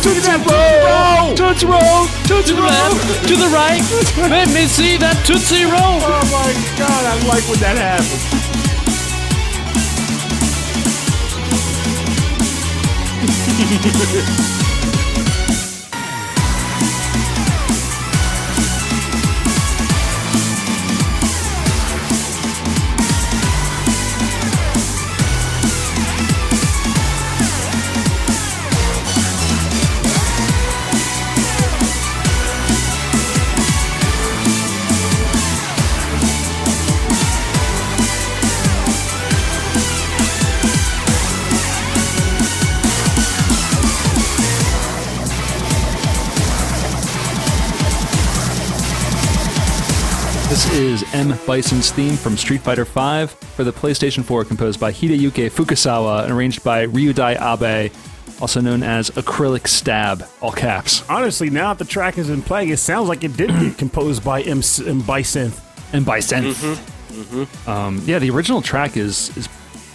Tootsie roll, tootsie roll, to the right. Let me see that tootsie roll. Oh my god, I like when that happens. This is M. Bison's theme from Street Fighter V for the PlayStation 4, composed by Hideyuki Fukasawa and arranged by Ryudai Abe, also known as Acrylic Stab, all caps. Honestly, now that the track has been playing, it sounds like it did get composed by M. Bison. M. Bison. The original track is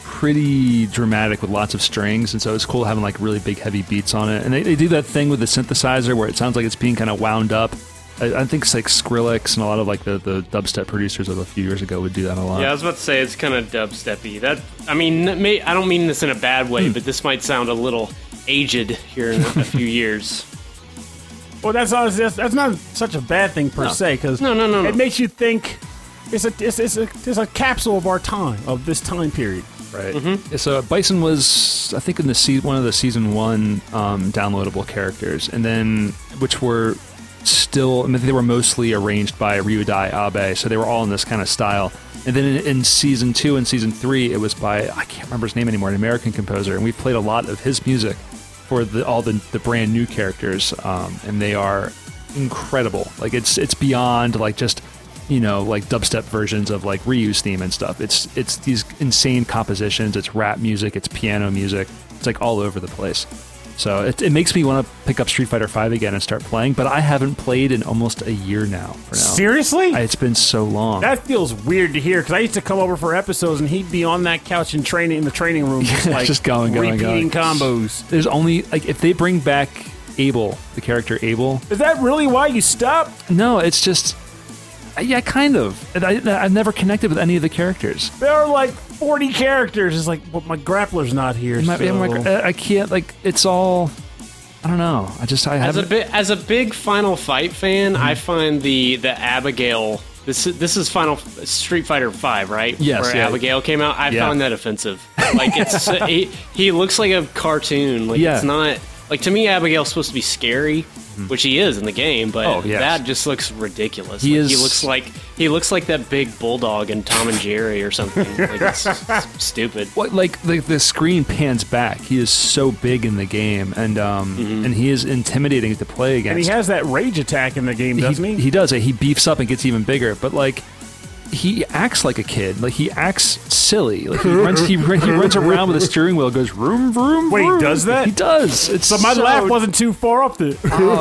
pretty dramatic with lots of strings, and so it's cool having like really big heavy beats on it. And they do that thing with the synthesizer where it sounds like it's being kind of wound up. I think it's like Skrillex and a lot of like the dubstep producers of a few years ago would do that a lot. Yeah, I was about to say it's kind of dubsteppy. I don't mean this in a bad way, but this might sound a little aged here in a few years. Well, that's not such a bad thing per se, because it makes you think. It's a capsule of our time, of this time period. Right. Mm-hmm. So Bison was, I think, in one of the season one downloadable characters, and then which were. Still, I mean, they were mostly arranged by Ryudai Abe, so they were all in this kind of style. And then in season 2 and season 3, it was by, I can't remember his name anymore, an American composer, and we played a lot of his music for all the brand new characters, and they are incredible. Like it's beyond like just like dubstep versions of like Ryu's theme and stuff. It's these insane compositions. It's rap music. It's piano music. It's like all over the place. So it makes me want to pick up Street Fighter V again and start playing, but I haven't played in almost a year now. Seriously? It's been so long. That feels weird to hear, because I used to come over for episodes, and he'd be on that couch and training in the training room, just going, repeating combos. There's only, like, if they bring back Abel, the character Abel. Is that really why you stopped? No, it's just... Yeah, kind of. I've never connected with any of the characters. There are like 40 characters. It's like, well, my grappler's not here. I can't. Like, it's all. I don't know. I just. I haven't. As a big Final Fight fan, I find the Abigail. This is Street Fighter V, right? Yes. Where Abigail came out, I found that offensive. Like it's he looks like a cartoon. Like it's not. Like to me, Abigail's supposed to be scary. which he is in the game, but that just looks ridiculous. He looks like that big bulldog in Tom and Jerry or something. Like, it's stupid. What, like the screen pans back. He is so big in the game, and he is intimidating to play against. And he has that rage attack in the game, doesn't he? He does it. He beefs up and gets even bigger, but like, he acts like a kid. Like, he acts silly. Like, he runs around with a steering wheel, goes vroom, vroom, vroom. Wait, does that? He does. It's so my laugh wasn't too far up there.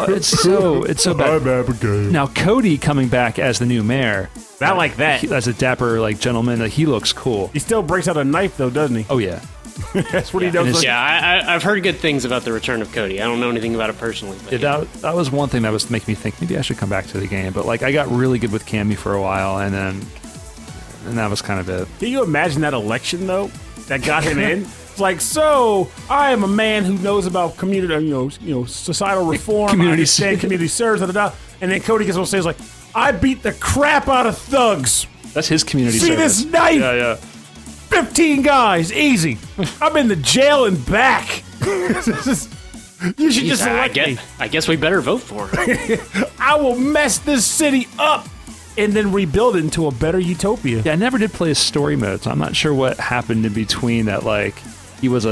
It's so bad. Now, Cody coming back as the new mayor. Not like that. As a dapper, like, gentleman. Like, he looks cool. He still breaks out a knife, though, doesn't he? Oh, yeah. That's what he does. I've heard good things about the return of Cody. I don't know anything about it personally. But yeah, that was one thing that was making me think maybe I should come back to the game. But like, I got really good with Cammy for a while, and that was kind of it. Can you imagine that election though? That got him in. It's like, so I am a man who knows about community, societal reform, community service, and then Cody gets on stage like, I beat the crap out of thugs. That's his community service. See this knife? Yeah, yeah. 15 guys, easy. I'm in the jail and back. You should just select me. I guess we better vote for him. I will mess this city up and then rebuild it into a better utopia. Yeah, I never did play a story mode, so I'm not sure what happened in between that. Like, he was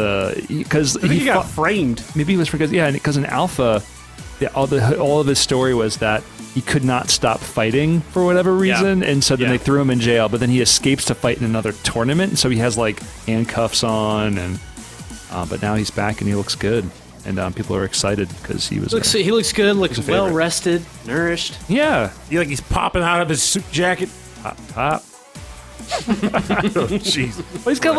because he got framed. Maybe it was because in Alpha, all of his story was that he could not stop fighting for whatever reason, and so then they threw him in jail, but then he escapes to fight in another tournament, and so he has, like, handcuffs on, and but now he's back, and he looks good, and people are excited because he was... he looks good, looks well-rested, nourished. Yeah. You like he's popping out of his suit jacket. Pop. Jeez. Well, he's got,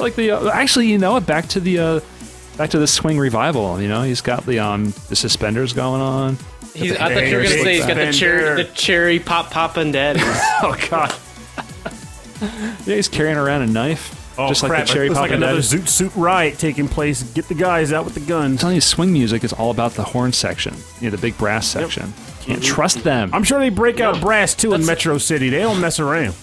like, the... actually, you know what? Back to the swing revival, you know? He's got the suspenders going on. I thought you were going to say he's got the cherry poppin' daddy. Oh, God. Yeah, he's carrying around a knife. Oh, just crap. Like the cherry poppin' daddy. It's like another Zoot Suit riot taking place. Get the guys out with the guns. I'm telling you, swing music is all about the horn section. You know, the big brass section. Can't trust them. I'm sure they break out brass, too, in Metro City. They don't mess around.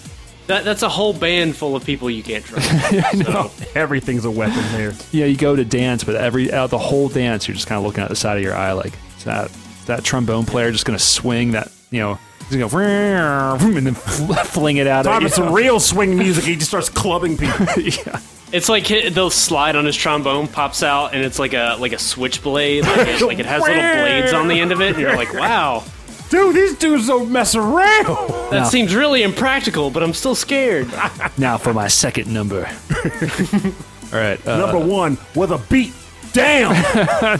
That's a whole band full of people you can't trust. No, everything's a weapon there. Yeah, you go to dance, but the whole dance, you're just kind of looking at the side of your eye like, it's that... That trombone player just going to swing that, he's going to go and then fling it out. It's real swing music. He just starts clubbing people. Yeah. It's like they'll slide on his trombone, pops out, and it's like a switchblade. Like it has little blades on the end of it. And you're like, wow. Dude, these dudes don't mess around. That seems really impractical, but I'm still scared. Now for my second number. All right. Number one with a beat. Damn!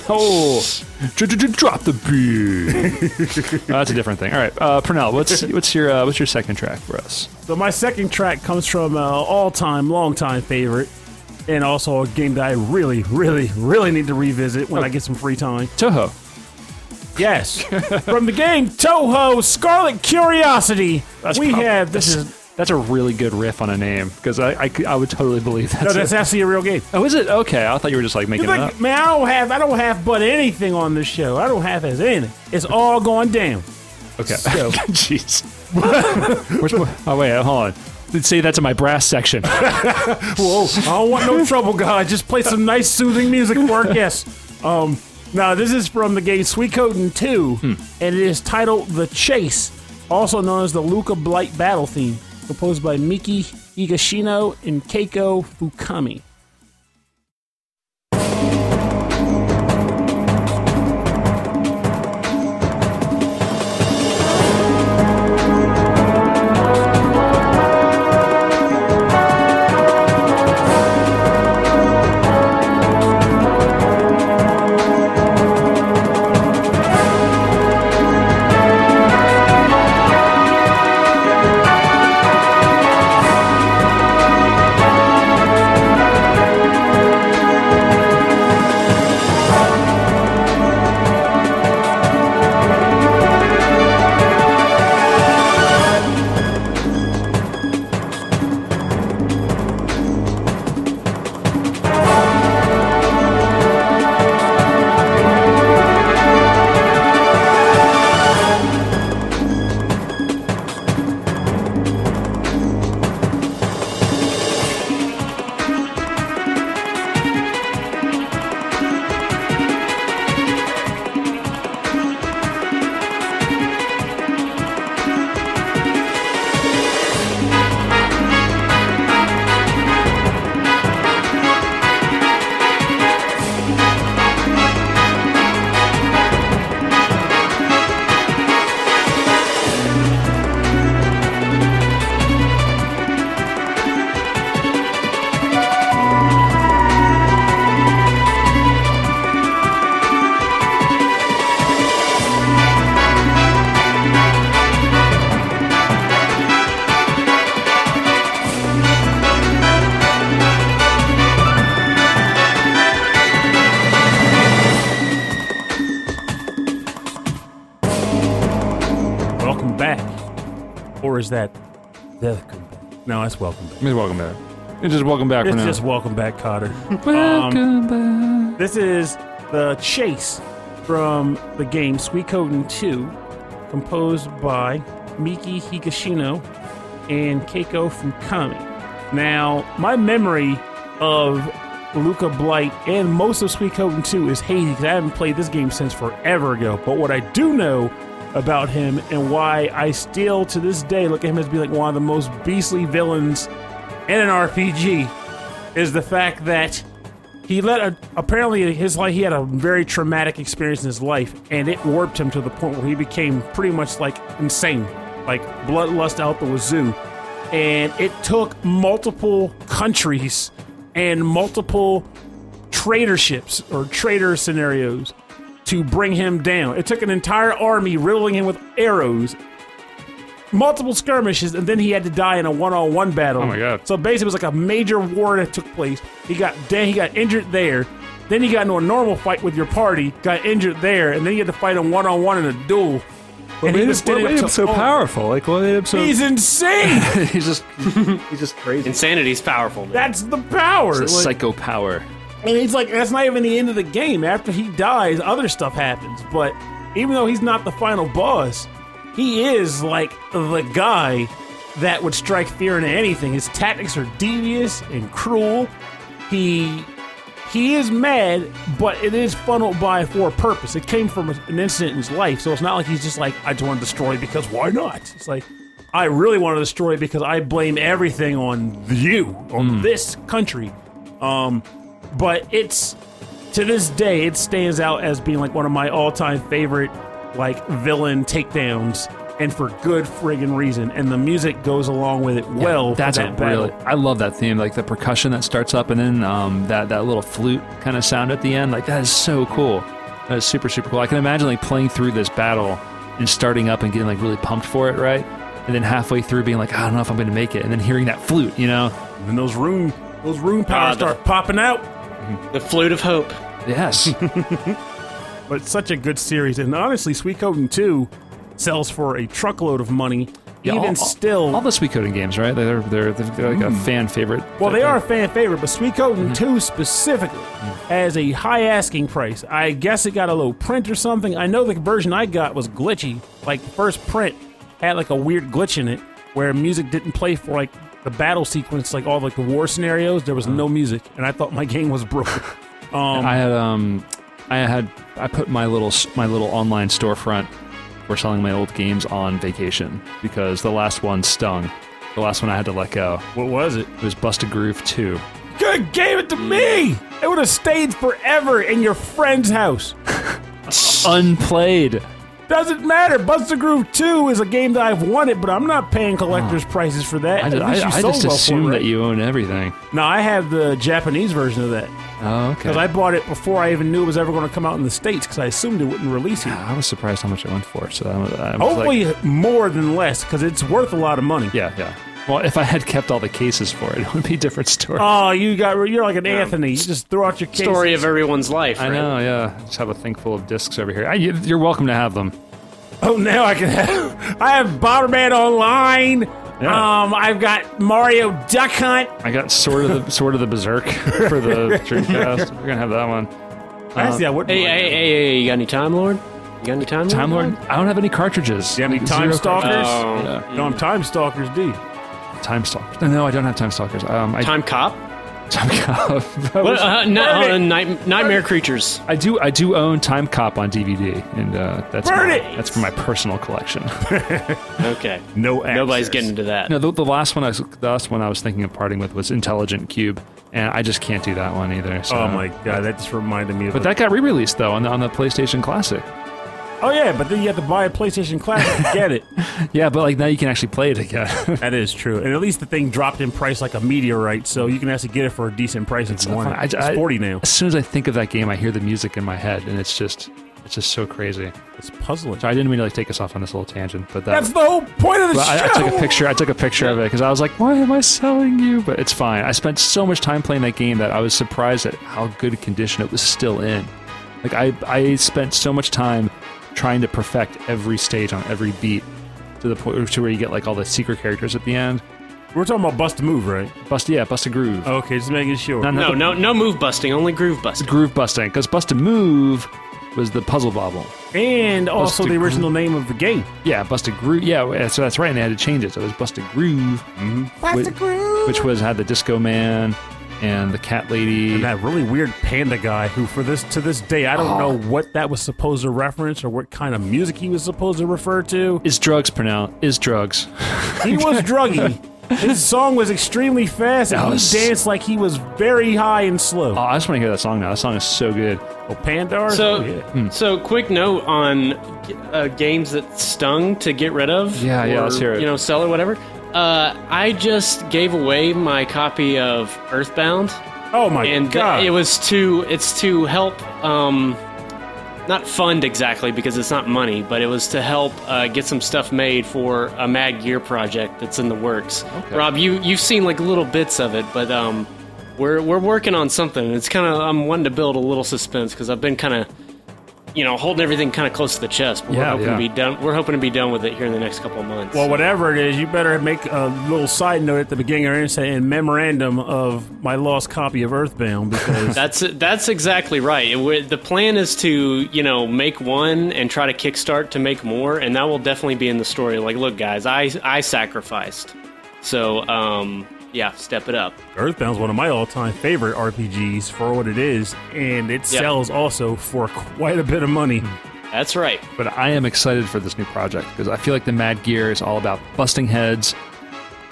Oh, drop the beat. That's a different thing. All right, Pernell, what's your second track for us? So my second track comes from all-time, long-time favorite, and also a game that I really, really, really need to revisit when I get some free time. Toho. Yes, from the game Toho, Scarlet Curiosity. That's a really good riff on a name, because I would totally believe that. No, that's actually a real game. Oh, is it? Okay, I thought you were just, like, making it up. Man, I don't have but anything on this show. I don't have as anything. It's all going down. Okay. So. Jeez. Oh, wait, hold on. Say that to my brass section. Whoa, I don't want no trouble, guy. Just play some nice soothing music for our guests. Now, this is from the game Suikoden II, and it is titled The Chase, also known as the Luca Blight Battle Theme, composed by Miki Higashino and Keiko Fukami. Welcome back. Or is that Death Come Back? No, that's Welcome Back. It's Welcome Back. It's just Welcome Back for now. It's just Welcome Back, Cotter. Welcome back. This is the chase from the game Suikoden II, composed by Miki Higashino and Keiko Fukami. Now, my memory of Luca Blight and most of Suikoden II is hazy because I haven't played this game since forever ago. But what I do know about him and why I still to this day look at him as being like one of the most beastly villains in an RPG is the fact that he apparently he had a very traumatic experience in his life, and it warped him to the point where he became pretty much like insane, like bloodlust out the wazoo. And it took multiple countries and multiple traitorships or traitor scenarios to bring him down. It took an entire army riddling him with arrows, multiple skirmishes, and then he had to die in a one-on-one battle. Oh my god. So basically it was like a major war that took place. He got injured there. Then he got into a normal fight with your party, got injured there, and then he had to fight a one-on-one in a duel. What made him so powerful? Like, what made him so... He's insane! he's just crazy. Insanity's powerful, man. That's the power! It's the psycho power. And it's like, that's not even the end of the game. After he dies, other stuff happens. But even though he's not the final boss, he is, like, the guy that would strike fear into anything. His tactics are devious and cruel. He is mad, but it is funneled by for a purpose. It came from an incident in his life, so it's not like he's just like, I just want to destroy because why not? It's like, I really want to destroy because I blame everything on you, on this country. But it's, to this day, it stands out as being like one of my all-time favorite like villain takedowns, and for good friggin' reason. And the music goes along with it well. Yeah, that's I love that theme, like the percussion that starts up, and then that little flute kind of sound at the end. Like that is so cool. That is super super cool. I can imagine like playing through this battle and starting up and getting like really pumped for it, right? And then halfway through being like, I don't know if I'm going to make it, and then hearing that flute, you know. And then those rune powers start popping out. The flute of hope. Yes. But it's such a good series, and honestly, Suikoden 2 sells for a truckload of money. Yeah, all the Suikoden games, right? They're like a fan favorite. Well, they are a fan favorite, but Suikoden 2 specifically has a high asking price. I guess it got a low print or something. I know the version I got was glitchy. Like the first print had like a weird glitch in it where music didn't play for like the battle sequence, like all like the war scenarios. There was no music, and I thought my game was broken. I put my little online storefront for selling my old games on vacation because the last one stung. The last one I had to let go. What was it? It was Busta Groove 2. Good, gave it to me! It would have stayed forever in your friend's house. Unplayed. Doesn't matter. Busta Groove 2 is a game that I've wanted, but I'm not paying collector's prices for that. I just assume that you own everything. No, I have the Japanese version of that. Oh, okay. Because I bought it before I even knew it was ever going to come out in the States, because I assumed it wouldn't release it. Yeah, I was surprised how much it went for. So I was hopefully like, more than less, because it's worth a lot of money. Yeah, yeah. Well, if I had kept all the cases for it, it would be a different story. Oh, you're like an Anthony. You just throw out your cases. Story of everyone's life, right? I know, yeah. I just have a thing full of discs over here. You're welcome to have them. Oh, now I can have... I have Bomberman Online. Yeah. I've got Mario Duck Hunt. I got Sword of the Berserk for the Dreamcast. We're going to have that one. Hey, you got any Time Lord? You got any Time Lord? Time Lord? I don't have any cartridges. You have any Time Stalkers? Oh, yeah. You don't have Time Stalkers, do you? Time Stalkers. No, I don't have Time Stalkers. Time Cop? Time Cop. Nightmare Creatures. I do own Time Cop on DVD, and that's for my personal collection. Okay. No answers. Nobody's getting into that. No, the last one I was thinking of parting with was Intelligent Cube, and I just can't do that one either. So. Oh my god, that just reminded me of that got re-released, though, on the PlayStation Classic. Oh yeah, but then you have to buy a PlayStation Classic to get it. Yeah, but like now you can actually play it again. That is true. And at least the thing dropped in price like a meteorite, so you can actually get it for a decent price if you want it. It's $40 now. As soon as I think of that game, I hear the music in my head, and it's just so crazy. It's puzzling. So I didn't mean to like take us off on this little tangent, but that's the whole point of the show. I took a picture of it because I was like, why am I selling you? But it's fine. I spent so much time playing that game that I was surprised at how good condition it was still in. Like I spent so much time trying to perfect every stage on every beat to the point to where you get like all the secret characters at the end. We're talking about bust a move, right? Bust a groove. Okay, just making sure. No move busting, only groove busting. Groove busting, because bust a move was the puzzle bobble. And also the original name of the game. Yeah, bust a groove. Yeah, so that's right, and they had to change it. So it was bust a groove. Mm-hmm. Bust a groove! Which had the Disco Man and the Cat Lady. And that really weird panda guy who, to this day, I don't know what that was supposed to reference or what kind of music he was supposed to refer to. Is drugs. He was druggy. His song was extremely fast, and he danced like he was very high and slow. Oh, I just want to hear that song now. That song is so good. Oh, Pandar? So quick note on games that stung to get rid of. Yeah, let's hear it. Sell or whatever. I just gave away my copy of Earthbound. Oh, my God. And it's to help... not fund exactly, because it's not money, but it was to help get some stuff made for a Mad Gear project that's in the works. Okay. Rob, you've seen like little bits of it, but we're working on something. It's kind of I'm wanting to build a little suspense because I've been kind of holding everything kind of close to the chest. But we're hoping to be done with it here in the next couple of months. Well, whatever it is, you better make a little side note at the beginning or in memorandum of my lost copy of Earthbound because that's exactly right. The plan is to make one and try to kickstart to make more, and that will definitely be in the story. Like, look, guys, I sacrificed, so step it up. Earthbound's one of my all-time favorite RPGs for what it is, and it sells also for quite a bit of money. That's right. But I am excited for this new project, because I feel like the Mad Gear is all about busting heads,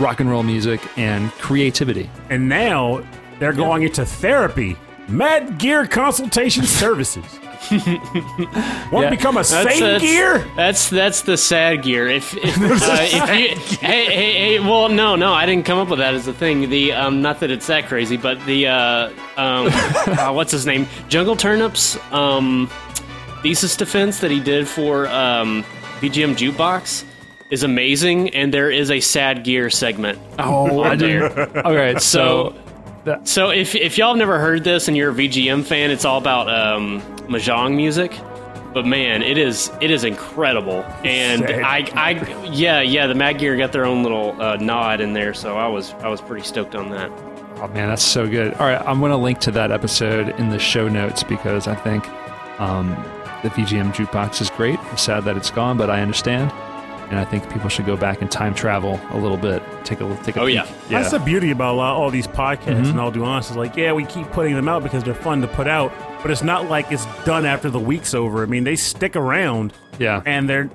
rock and roll music, and creativity. And now, they're going into therapy. Mad Gear Consultation Services. Want to become a sane gear? That's the sad gear. Hey, I didn't come up with that as a thing. The not that it's that crazy, but the what's his name? Jungle Turnip's thesis defense that he did for BGM Jukebox is amazing, and there is a sad gear segment. Oh, I do. All right, so. So if y'all have never heard this and you're a VGM fan, it's all about mahjong music. But man, it is incredible. And the Mad Gear got their own little nod in there, so I was pretty stoked on that. Oh man, that's so good. All right, I'm going to link to that episode in the show notes because I think the VGM Jukebox is great. I'm sad that it's gone, but I understand. And I think people should go back and time travel a little bit. Take a peek. Yeah. That's the beauty about all these podcasts, and I'll do honest. It's like, we keep putting them out because they're fun to put out, but it's not like it's done after the week's over. I mean, they stick around, and they're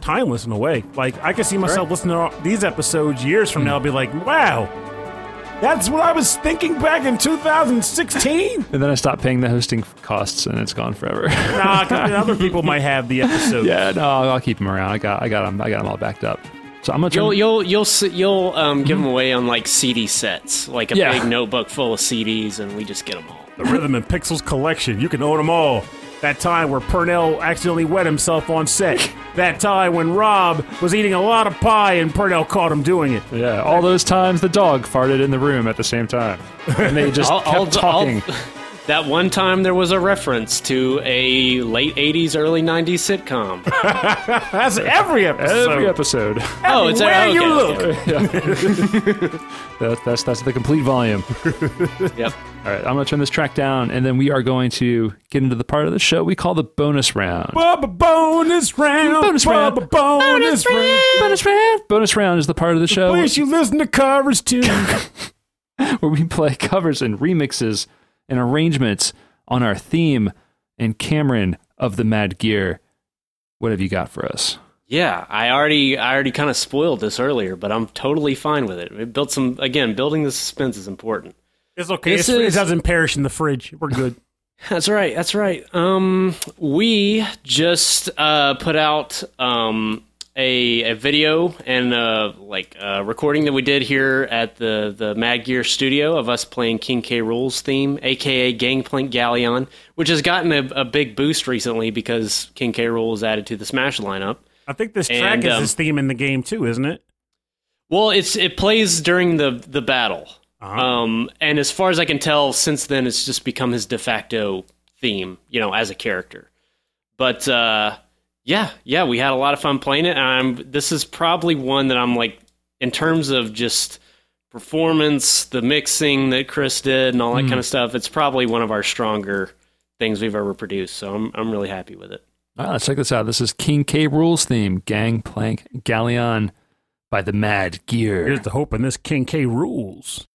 timeless in a way. Like, I could see myself listening to all these episodes years from now and be like, wow, that's what I was thinking back in 2016. And then I stopped paying the hosting costs, and it's gone forever. Nah, because other people might have the episodes. Yeah, no, I'll keep them around. I got them all backed up. So I'm gonna. You'll give them away on like CD sets, like a big notebook full of CDs, and we just get them all. The Rhythm and Pixels collection. You can own them all. That time where Purnell accidentally wet himself on set. That time when Rob was eating a lot of pie and Purnell caught him doing it. Yeah, all those times the dog farted in the room at the same time. And they just kept talking. That one time there was a reference to a late 80s, early 90s sitcom. That's every episode. Every episode. Oh, it's everywhere you look. That's the complete volume. Yep. All right, I'm going to turn this track down, and then we are going to get into the part of the show we call the bonus round. Bonus round. Bonus round is the part of the show. Please, you listen to covers, too. Where we play covers and remixes and arrangements on our theme and Cameron of the Mad Gear. What have you got for us? Yeah, I already kind of spoiled this earlier, but I'm totally fine with it. It built some again. Building the suspense is important. It's okay. It doesn't perish in the fridge. We're good. That's right. We just put out a video and recording that we did here at the Mad Gear studio of us playing King K. Rool's theme, aka Gangplank Galleon, which has gotten a big boost recently because King K. Rool was added to the Smash lineup. I think this track is his theme in the game too, isn't it? Well, it plays during the battle. Uh-huh. And as far as I can tell, since then it's just become his de facto theme, as a character. But Yeah, we had a lot of fun playing it. And this is probably one that I'm like, in terms of just performance, the mixing that Chris did and all that kind of stuff, it's probably one of our stronger things we've ever produced. So I'm really happy with it. All right, let's check this out. This is King K. Rool's theme, Gangplank Galleon by the Mad Gear. Here's the hope in this King K. Rool's.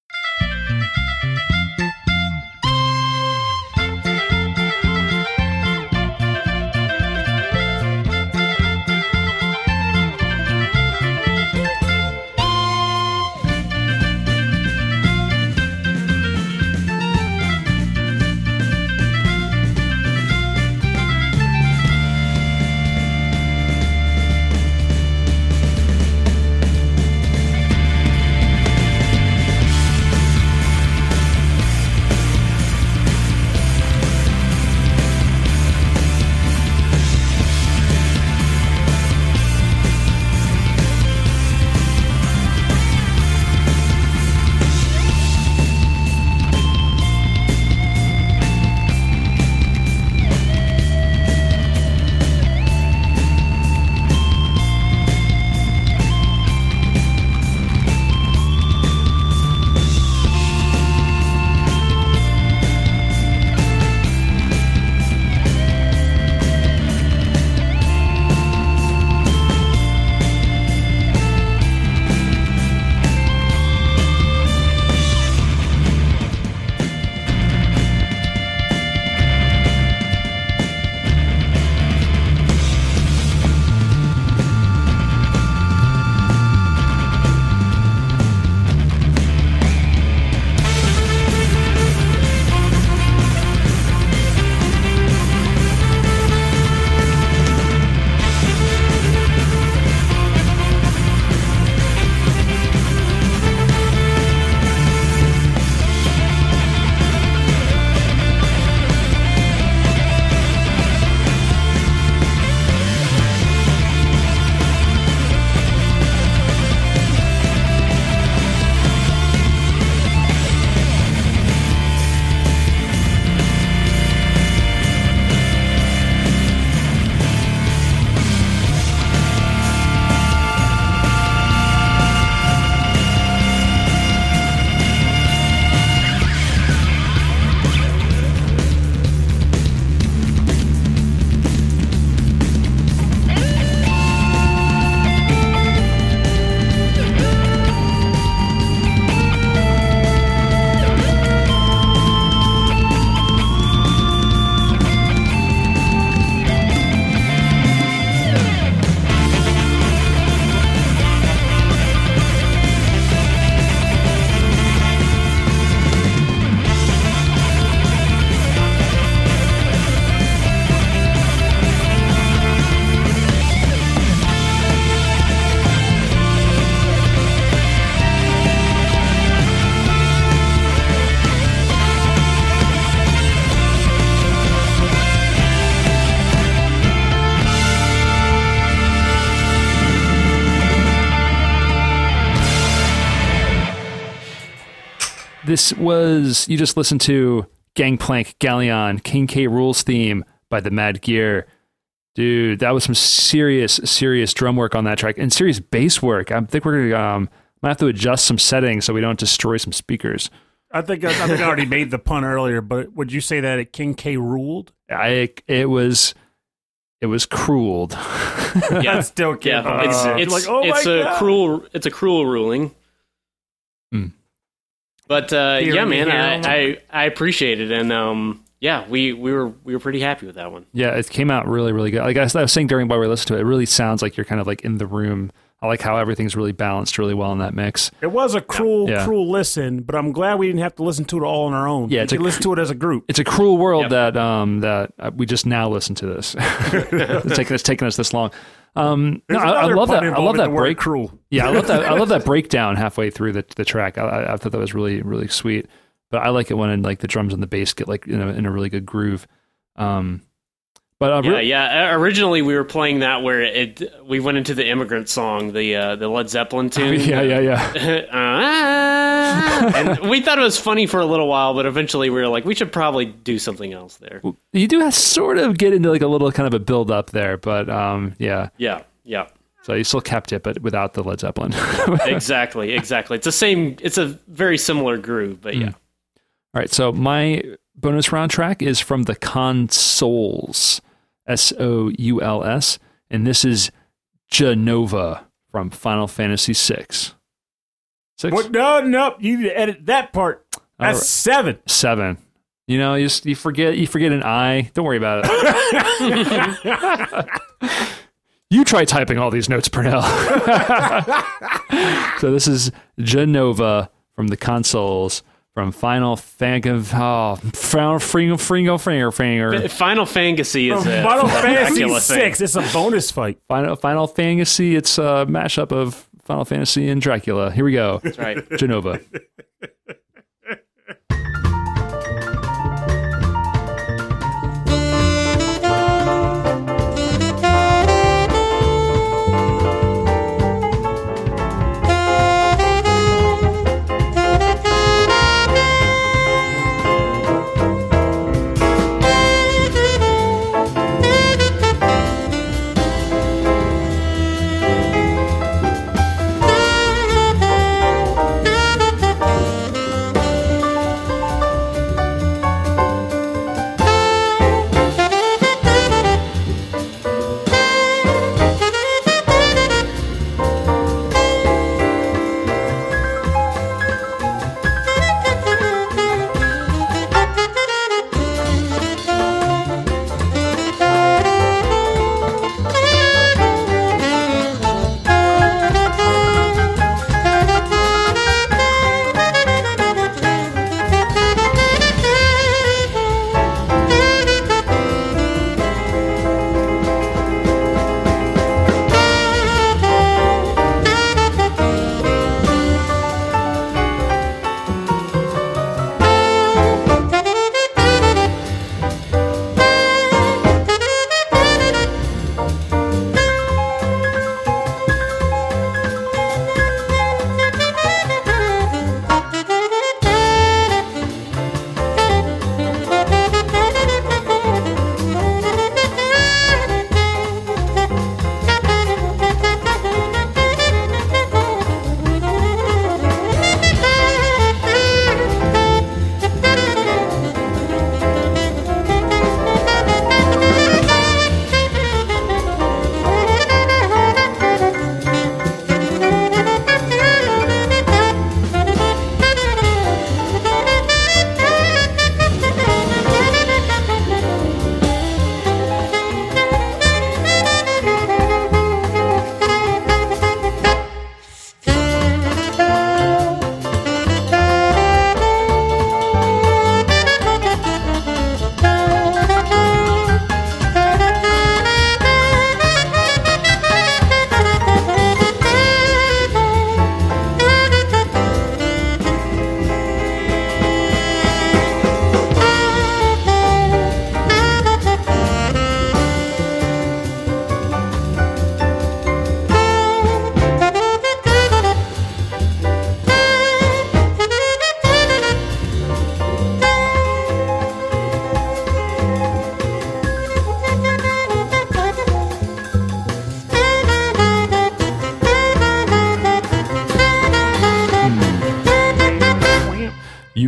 This was, you just listened to Gangplank Galleon, King K. Rool's theme by the Mad Gear. Dude, that was some serious drum work on that track and serious bass work. I think we're going to have to adjust some settings so we don't destroy some speakers. I think I already made the pun earlier, but would you say that King K. Rooled? It was crueled. Yeah, still King. Yeah. It's a cruel ruling. Mm. But yeah, man, I appreciate it, and yeah, we were pretty happy with that one. Yeah, it came out really, really good. Like I was saying during while we listened to it, it really sounds like you're kind of like in the room. I like how everything's really balanced really well in that mix. It was a cruel listen, but I'm glad we didn't have to listen to it all on our own. Yeah, we could listen to it as a group. It's a cruel world that we just now listen to this. It's taken us this long. I love that. I love that break. Cruel. Yeah, I love that. I love that breakdown halfway through the track. I thought that was really, really sweet. But I like it when like the drums and the bass get like in a really good groove. Originally we were playing that where we went into the immigrant song, the Led Zeppelin tune. Yeah. And we thought it was funny for a little while, but eventually we were like, we should probably do something else there. You do sort of get into like a little kind of a build up there, but yeah. Yeah, yeah. So you still kept it, but without the Led Zeppelin. Exactly, exactly. It's the same, it's a very similar groove, but yeah. All right, so my bonus round track is from The Consoles, Souls, and this is Jenova from Final Fantasy VI. What? No, you need to edit that part. That's right. Seven. You know, you forget an I. Don't worry about it. You try typing all these notes, Purnell. So this is Jenova from The Consoles. From Final Fantasy, Final Fantasy is it? Final Fantasy 6. It's a bonus fight. Final Fantasy. It's a mashup of Final Fantasy and Dracula. Here we go. That's right. Jenova.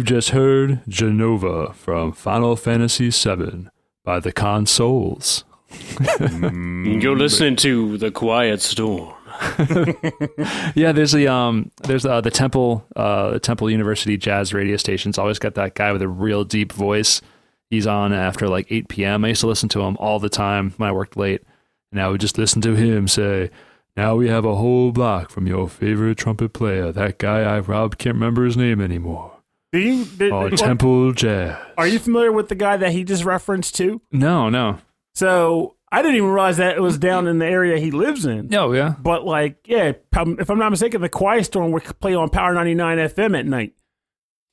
Just heard Jenova from Final Fantasy VII by The Consoles. You're listening to The Quiet Storm. Yeah, there's the Temple University Jazz radio station's always got that guy with a real deep voice. He's on after like 8 p.m. I used to listen to him all the time when I worked late, and I would just listen to him say, "Now we have a whole block from your favorite trumpet player, that guy I robbed, can't remember his name anymore." Temple Jazz. Are you familiar with the guy that he just referenced to? No. So I didn't even realize that it was down in the area he lives in. Oh, yeah. But like, yeah, if I'm not mistaken, the Quiet Storm would play on Power 99 FM at night.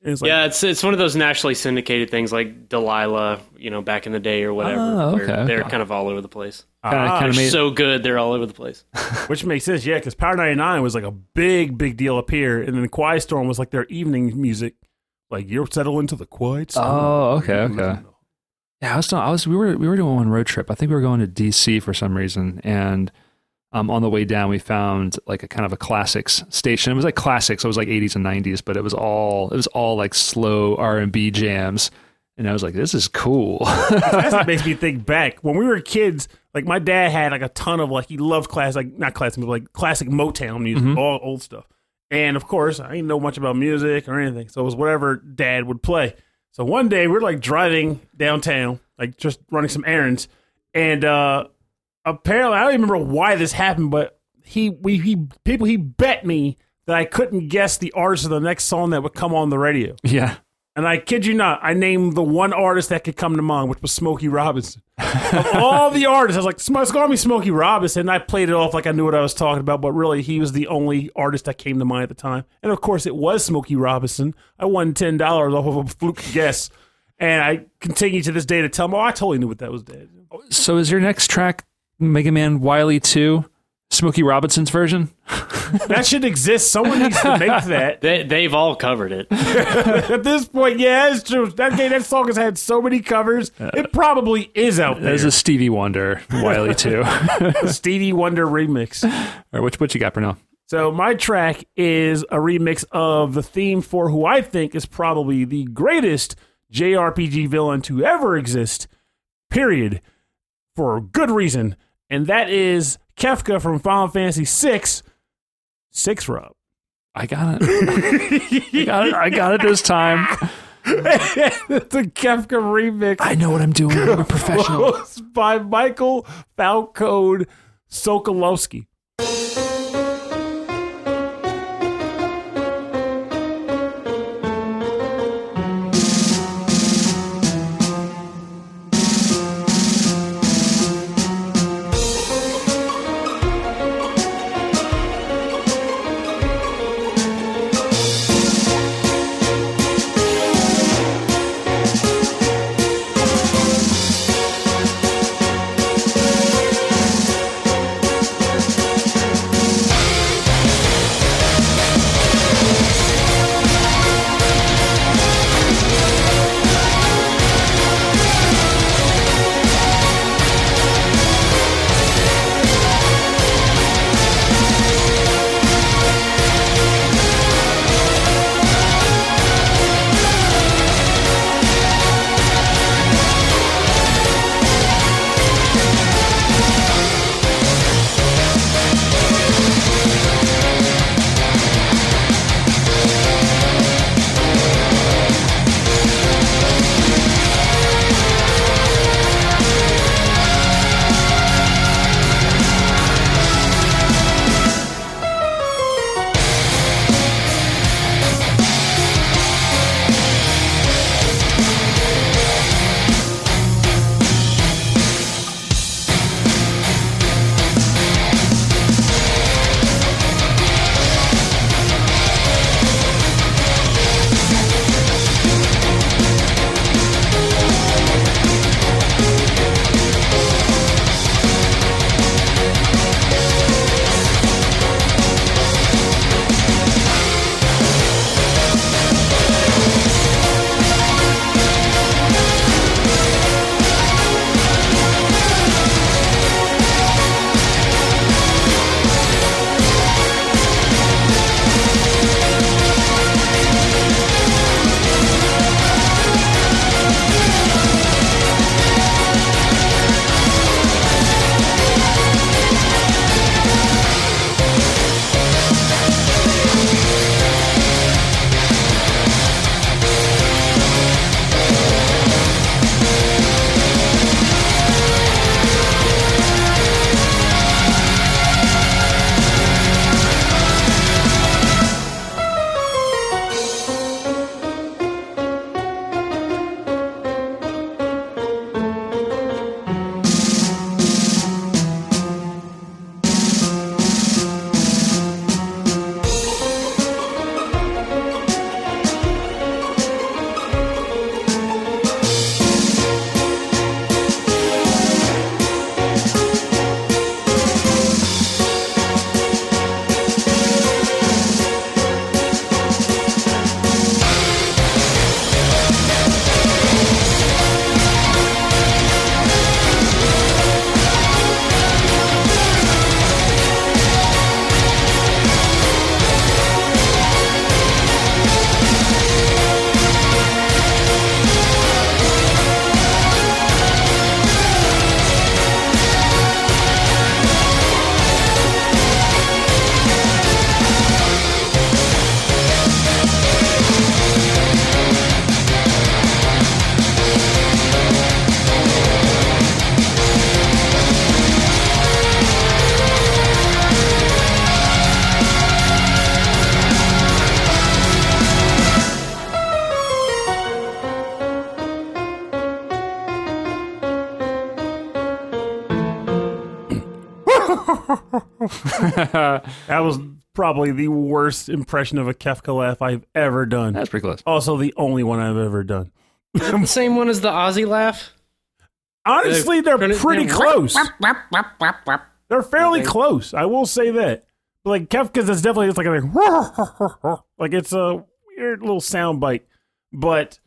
It's like, yeah, it's one of those nationally syndicated things like Delilah, you know, back in the day or whatever. Oh, okay, they're kind of all over the place. They're so good, they're all over the place. Which makes sense, yeah, because Power 99 was like a big deal up here, and then the Quiet Storm was like their evening music. Like, you're settling to the Quiet Storm. Oh, okay. Yeah, we were doing one road trip. I think we were going to DC for some reason, and on the way down, we found like a kind of a classics station. It was like classics. So it was like 80s and 90s, but it was all like slow R&B jams. And I was like, this is cool. That's what makes me think back. When we were kids, like my dad had like a ton of like, he loved classic Motown music, all old stuff. And of course, I didn't know much about music or anything. So it was whatever dad would play. So one day we're like driving downtown, like just running some errands. And, apparently, I don't even remember why this happened, but he bet me that I couldn't guess the artist of the next song that would come on the radio. Yeah. And I kid you not, I named the one artist that could come to mind, which was Smokey Robinson. Of all the artists, I was like, it's going to be Smokey Robinson. And I played it off like I knew what I was talking about, but really, he was the only artist that came to mind at the time. And of course, it was Smokey Robinson. I won $10 off of a fluke guess. And I continue to this day to tell him, I totally knew what that was. So is your next track Mega Man Wily 2, Smokey Robinson's version? That should exist. Someone needs to make that. They've all covered it. At this point, yeah, it's true. That song has had so many covers. It probably is out there. There's a Stevie Wonder Wily 2. The Stevie Wonder remix. All right, what you got for now? So my track is a remix of the theme for who I think is probably the greatest JRPG villain to ever exist, period, for a good reason. And that is Kefka from Final Fantasy VI. Six, Rob. I got it. I got it this time. It's a Kefka remix. I know what I'm doing. I'm a professional. By Michael Falcone Sokolowski. That was probably the worst impression of a Kefka laugh I've ever done. That's pretty close. Also, the only one I've ever done. Is it the same one as the Aussie laugh? Honestly, they're pretty close. They're fairly close. I will say that. Like Kefka's is definitely just like it's a weird little sound bite. But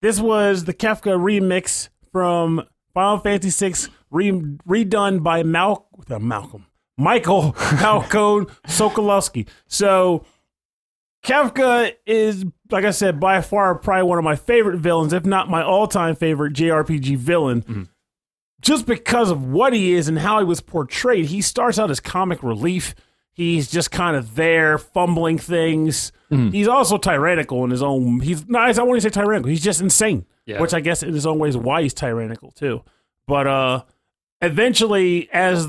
this was the Kefka remix from Final Fantasy VI, redone by Michael Falcone Sokolowski. So Kefka is, like I said, by far probably one of my favorite villains, if not my all-time favorite JRPG villain. Mm-hmm. Just because of what he is and how he was portrayed, he starts out as comic relief. He's just kind of there, fumbling things. Mm-hmm. He's also tyrannical in his own... I don't want to say tyrannical. He's just insane, which I guess in his own way is why he's tyrannical, too. But eventually, as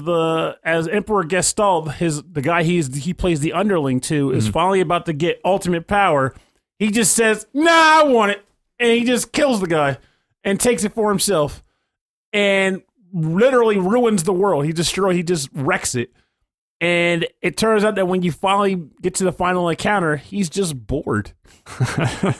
Emperor Gestalt, the guy he plays the underling to, mm-hmm. is finally about to get ultimate power. He just says, nah, I want it. And he just kills the guy and takes it for himself and literally ruins the world. He just wrecks it. And it turns out that when you finally get to the final encounter, he's just bored.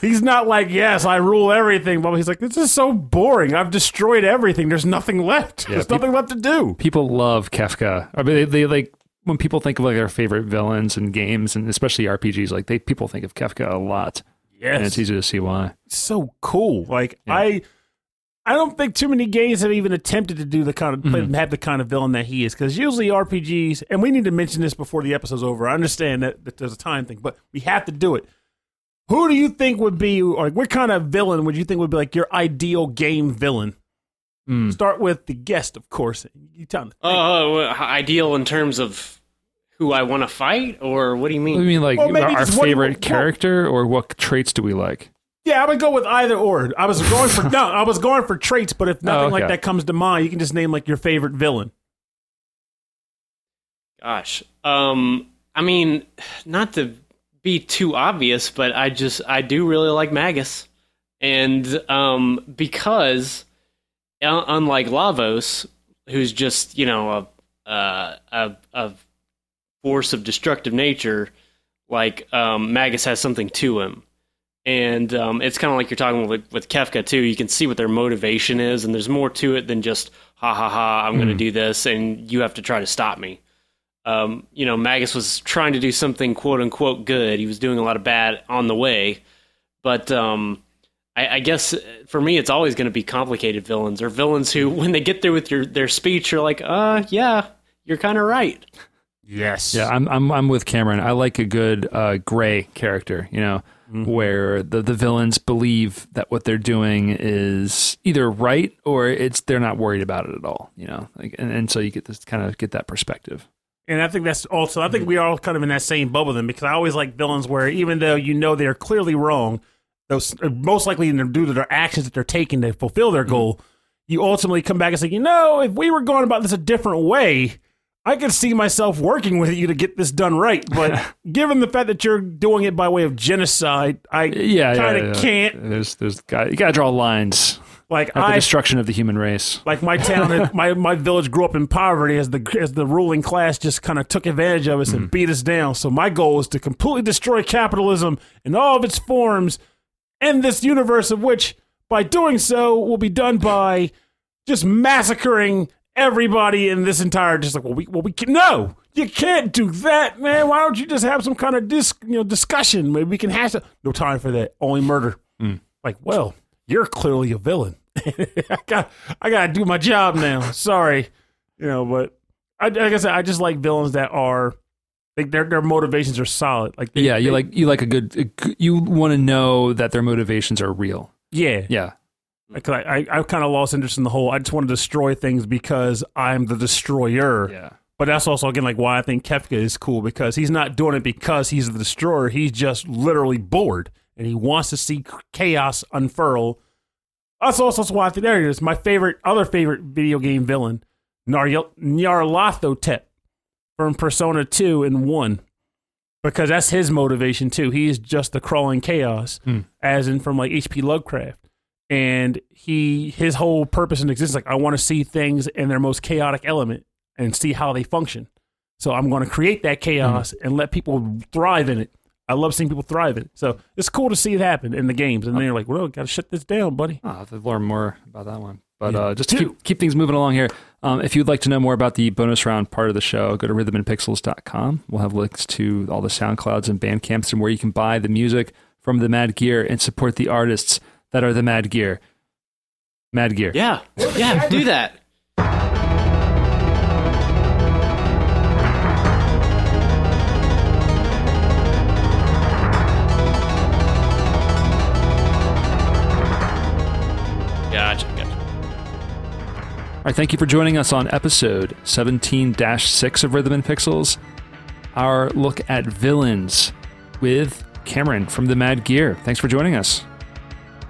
He's not like, yes, I rule everything. But he's like, this is so boring. I've destroyed everything. There's nothing left. Yeah, There's nothing left to do. People love Kefka. I mean, they like when people think of like their favorite villains and games, and especially RPGs, like people think of Kefka a lot. Yes, and it's easy to see why. It's so cool. Like I don't think too many games have even attempted to do the kind of have the kind of villain that he is, because usually RPGs, and we need to mention this before the episode's over. I understand that there's a time thing, but we have to do it. Who do you think would be, or like, what kind of villain would you think would be like your ideal game villain? Mm. Start with the guest, of course. You tell me. Ideal in terms of who I want to fight, or what do you mean? What do you mean, like our favorite character, or what traits do we like? Yeah, I would go with either or. I was going for traits, but if nothing like that comes to mind, you can just name like your favorite villain. Gosh, I mean, not to be too obvious, but I do really like Magus, and because unlike Lavos, who's just a force of destructive nature, like Magus has something to him. And it's kind of like you're talking with Kefka, too. You can see what their motivation is, and there's more to it than just, ha, ha, ha, I'm going to do this, and you have to try to stop me. Magus was trying to do something, quote-unquote, good. He was doing a lot of bad on the way. But I guess, for me, it's always going to be complicated villains, or villains who, when they get there with their speech, are like, yeah, you're kind of right. Yes. Yeah, I'm with Cameron. I like a good gray character, Mm-hmm. where the villains believe that what they're doing is either right or they're not worried about it at all, and so you get that perspective. And I think that's also, we are all kind of in that same bubble then, because I always like villains where even though they're clearly wrong, those most likely due to their actions that they're taking to fulfill their goal, you ultimately come back and say, if we were going about this a different way, I could see myself working with you to get this done right, but given the fact that you're doing it by way of genocide, I kind of can't. You gotta draw lines. Like the destruction of the human race. Like my town, my village grew up in poverty as the ruling class just kind of took advantage of us and beat us down. So my goal is to completely destroy capitalism in all of its forms, and this universe of which, by doing so, will be done by just massacring everybody in this entire, just like, well, we can, no, you can't do that, man. Why don't you just have some kind of discussion? Maybe we can hash it. No time for that. Only murder. Like, well, you're clearly a villain. I got to do my job now. Sorry. But like I said, I just like villains that are like their motivations are solid. Like, you like you want to know that their motivations are real. Yeah. Yeah. Because I kind of lost interest in the whole, I just want to destroy things because I'm the destroyer. Yeah. But that's also, again, like why I think Kefka is cool, because he's not doing it because he's the destroyer. He's just literally bored, and he wants to see chaos unfurl. That's also why I think there it is. My other favorite video game villain, Nyarlathotep from Persona 2 and 1. Because that's his motivation, too. He's just the crawling chaos, as in from like H.P. Lovecraft. And his whole purpose in existence, like I want to see things in their most chaotic element and see how they function. So I'm going to create that chaos and let people thrive in it. I love seeing people thrive in it. So it's cool to see it happen in the games. And then you're like, well, got to shut this down, buddy. I'll have to learn more about that one. But just to keep things moving along here, if you'd like to know more about the bonus round part of the show, go to rhythmandpixels.com. We'll have links to all the SoundClouds and Bandcamps and where you can buy the music from the Mad Gear and support the artists that are the Mad Gear. Mad Gear. Yeah. Yeah, do that. All right, thank you for joining us on episode 17-6 of Rhythm and Pixels. Our look at villains with Cameron from the Mad Gear. Thanks for joining us.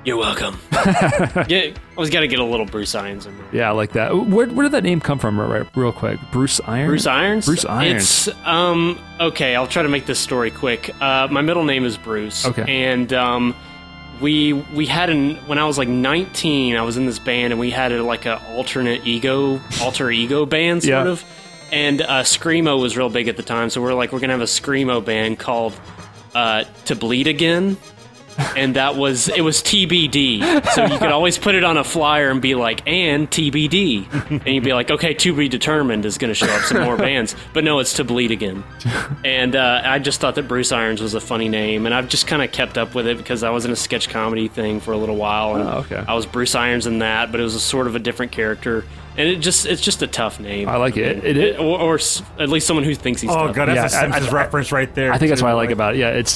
You're welcome. Yeah, I was got to get a little Bruce Irons in there. Yeah, I like that. Where did that name come from, real quick? Bruce Irons? Bruce Irons? Bruce Irons. It's, okay, I'll try to make this story quick. My middle name is Bruce. Okay. And, We had when I was like 19, I was in this band, and we had an alter ego band sort of, and screamo was real big at the time. So we're gonna have a screamo band called To Bleed Again, and it was TBD. So you could always put it on a flyer and be like, and TBD, and you'd be like, okay, To Be Determined is gonna show up some more bands, but no, it's To Bleed Again. And I just thought that Bruce Irons was a funny name, and I've just kind of kept up with it because I was in a sketch comedy thing for a little while, and I was Bruce Irons in that, but it was a sort of a different character. And it's just a tough name. I like it. Or at least someone who thinks he's tough. Oh, God, that's a Simpsons reference right there. I think that's what I like about it. Yeah, it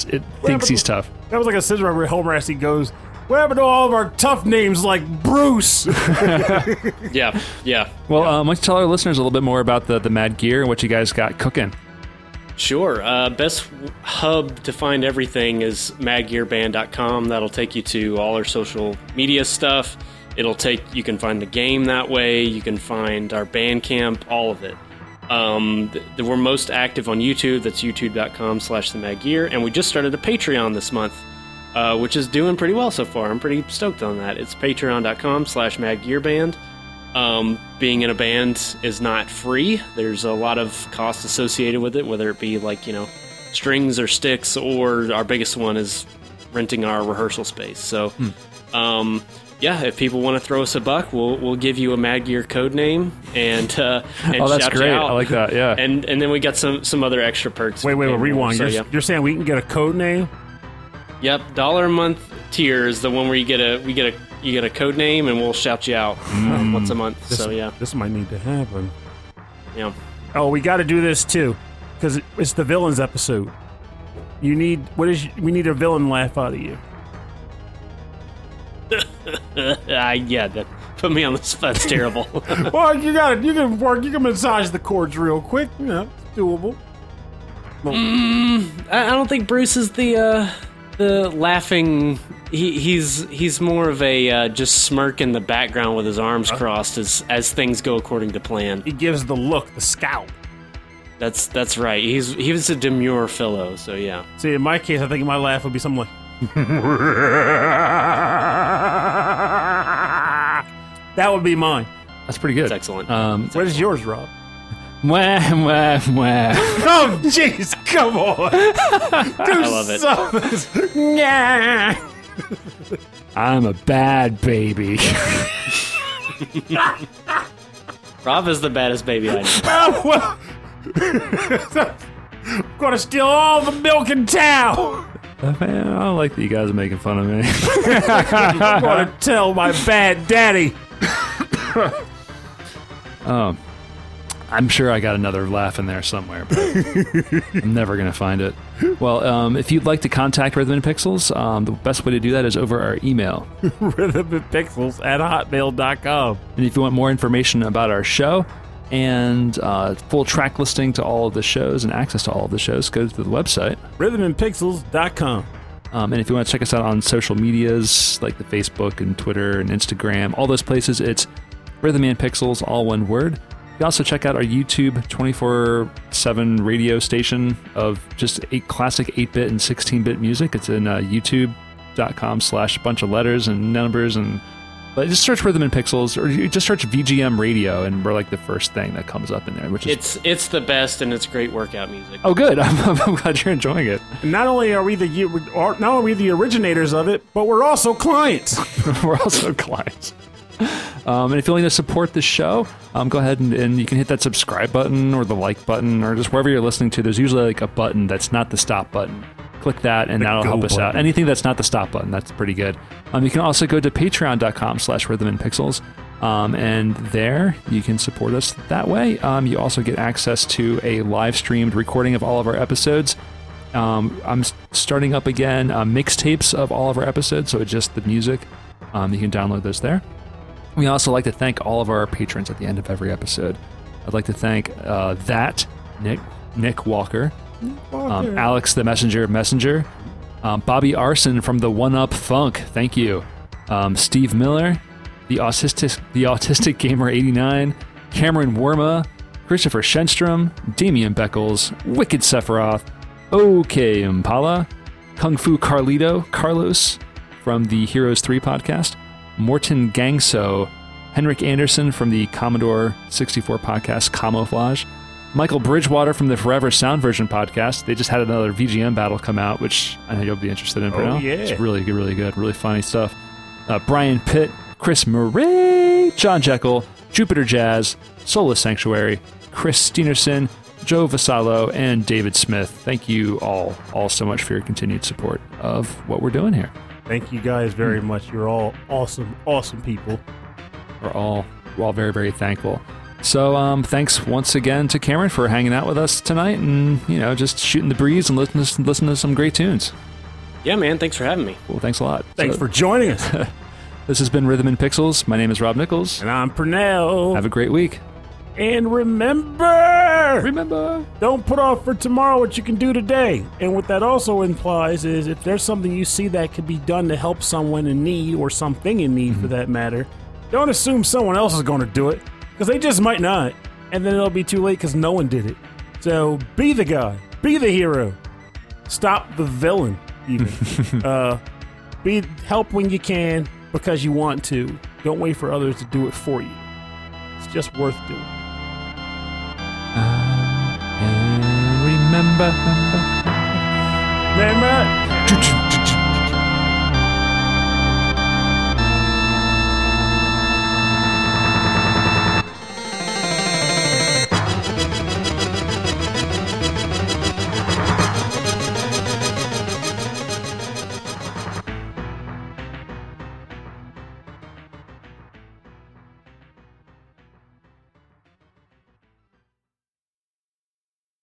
thinks he's tough. That was like a Simpsons reference where Homer actually goes, what happened to all of our tough names like Bruce? Yeah. Well, why don't you tell our listeners a little bit more about the Mad Gear and what you guys got cooking? Sure. Best hub to find everything is madgearband.com. That'll take you to all our social media stuff. You can find the game that way. You can find our Bandcamp, all of it. We're most active on YouTube. That's youtube.com/themaggear. And we just started a Patreon this month, which is doing pretty well so far. I'm pretty stoked on that. It's patreon.com/madgearband. Being in a band is not free. There's a lot of costs associated with it, whether it be strings or sticks, or our biggest one is renting our rehearsal space. So, yeah, if people want to throw us a buck, we'll give you a Mad Gear code name and oh, that's shout great. You out. I like that. Yeah, and then we got some other extra perks. Wait, rewind. So, you're saying we can get a code name? Yep, $1 a month tier is the one where you get a code name, and we'll shout you out once a month. This might need to happen. Yeah. Oh, we got to do this too, because it's the villains episode. We need a villain laugh out of you. That put me on the spot. That's terrible. Well, you got it. You can work. You can massage the cords real quick. Yeah, it's doable. I don't think Bruce is the laughing. He's more of a just smirk in the background with his arms crossed as things go according to plan. He gives the look, the scowl. That's right. He was a demure fellow. So yeah. See, in my case, I think my laugh would be something like. That would be mine. That's pretty good. That's excellent. What is yours, Rob? Mwah, mwah, mwah. Oh, jeez, come on. I love it. I'm a bad baby. Rob is the baddest baby I know. I'm going to steal all the milk in town. Man, I don't like that you guys are making fun of me. I'm going to tell my bad daddy. I'm sure I got another laugh in there somewhere, but I'm never going to find it. Well, if you'd like to contact Rhythm and Pixels, the best way to do that is over our email. rhythmandpixels@hotmail.com. And if you want more information about our show and full track listing to all of the shows and access to all of the shows, go to the website, rhythmandpixels.com. And if you want to check us out on social medias like the Facebook and Twitter and Instagram, all those places, it's Rhythm and Pixels, all one word. You can also check out our YouTube 24/7 radio station of just classic 8-bit and 16-bit music. It's in youtube.com/bunch of letters and numbers and But just search Rhythm and Pixels, or you just search VGM Radio, and we're like the first thing that comes up in there. Which is it's the best, and it's great workout music. Oh, good! I'm glad you're enjoying it. And not only are we the originators of it, but we're also clients. We're also clients. And if you're willing to support the show, go ahead and you can hit that subscribe button or the like button or just wherever you're listening to. There's usually like a button that's not the stop button. Click that, and that'll help us out. Anything that's not the stop button, that's pretty good. You can also go to patreon.com/rhythmandpixels, and there you can support us that way. You also get access to a live-streamed recording of all of our episodes. I'm starting up again mixtapes of all of our episodes, so just the music. You can download those there. We also like to thank all of our patrons at the end of every episode. I'd like to thank Nick Walker, Alex the Messenger of Messenger, Bobby Arson from the One Up Funk, thank you, Steve Miller, the Autistic Gamer 89, Cameron Worma, Christopher Shenstrom, Damian Beckles, Wicked Sephiroth, OK Impala, Kung Fu Carlos from the Heroes 3 podcast, Morton Gangso, Henrik Anderson from the Commodore 64 podcast Camouflage, Michael Bridgewater from the Forever Sound Version podcast. They just had another VGM battle come out, which I know you'll be interested in for now. Yeah. It's really good, really good, really funny stuff. Brian Pitt, Chris Murray, John Jekyll, Jupiter Jazz, Soulless Sanctuary, Chris Steenerson, Joe Vasallo, and David Smith. Thank you all so much for your continued support of what we're doing here. Thank you guys very much. You're all awesome, awesome people. We're all very, very thankful. So thanks once again to Cameron for hanging out with us tonight and, just shooting the breeze and listening to some great tunes. Yeah, man. Thanks for having me. Well, thanks a lot. Thanks for joining us. This has been Rhythm and Pixels. My name is Rob Nichols. And I'm Purnell. Have a great week. And remember, don't put off for tomorrow what you can do today. And what that also implies is if there's something you see that could be done to help someone in need or something in need for that matter, don't assume someone else is going to do it. Because they just might not, and then it'll be too late because no one did it. So be the guy. Be the hero. Stop the villain, even. Help when you can because you want to. Don't wait for others to do it for you. It's just worth doing. And remember.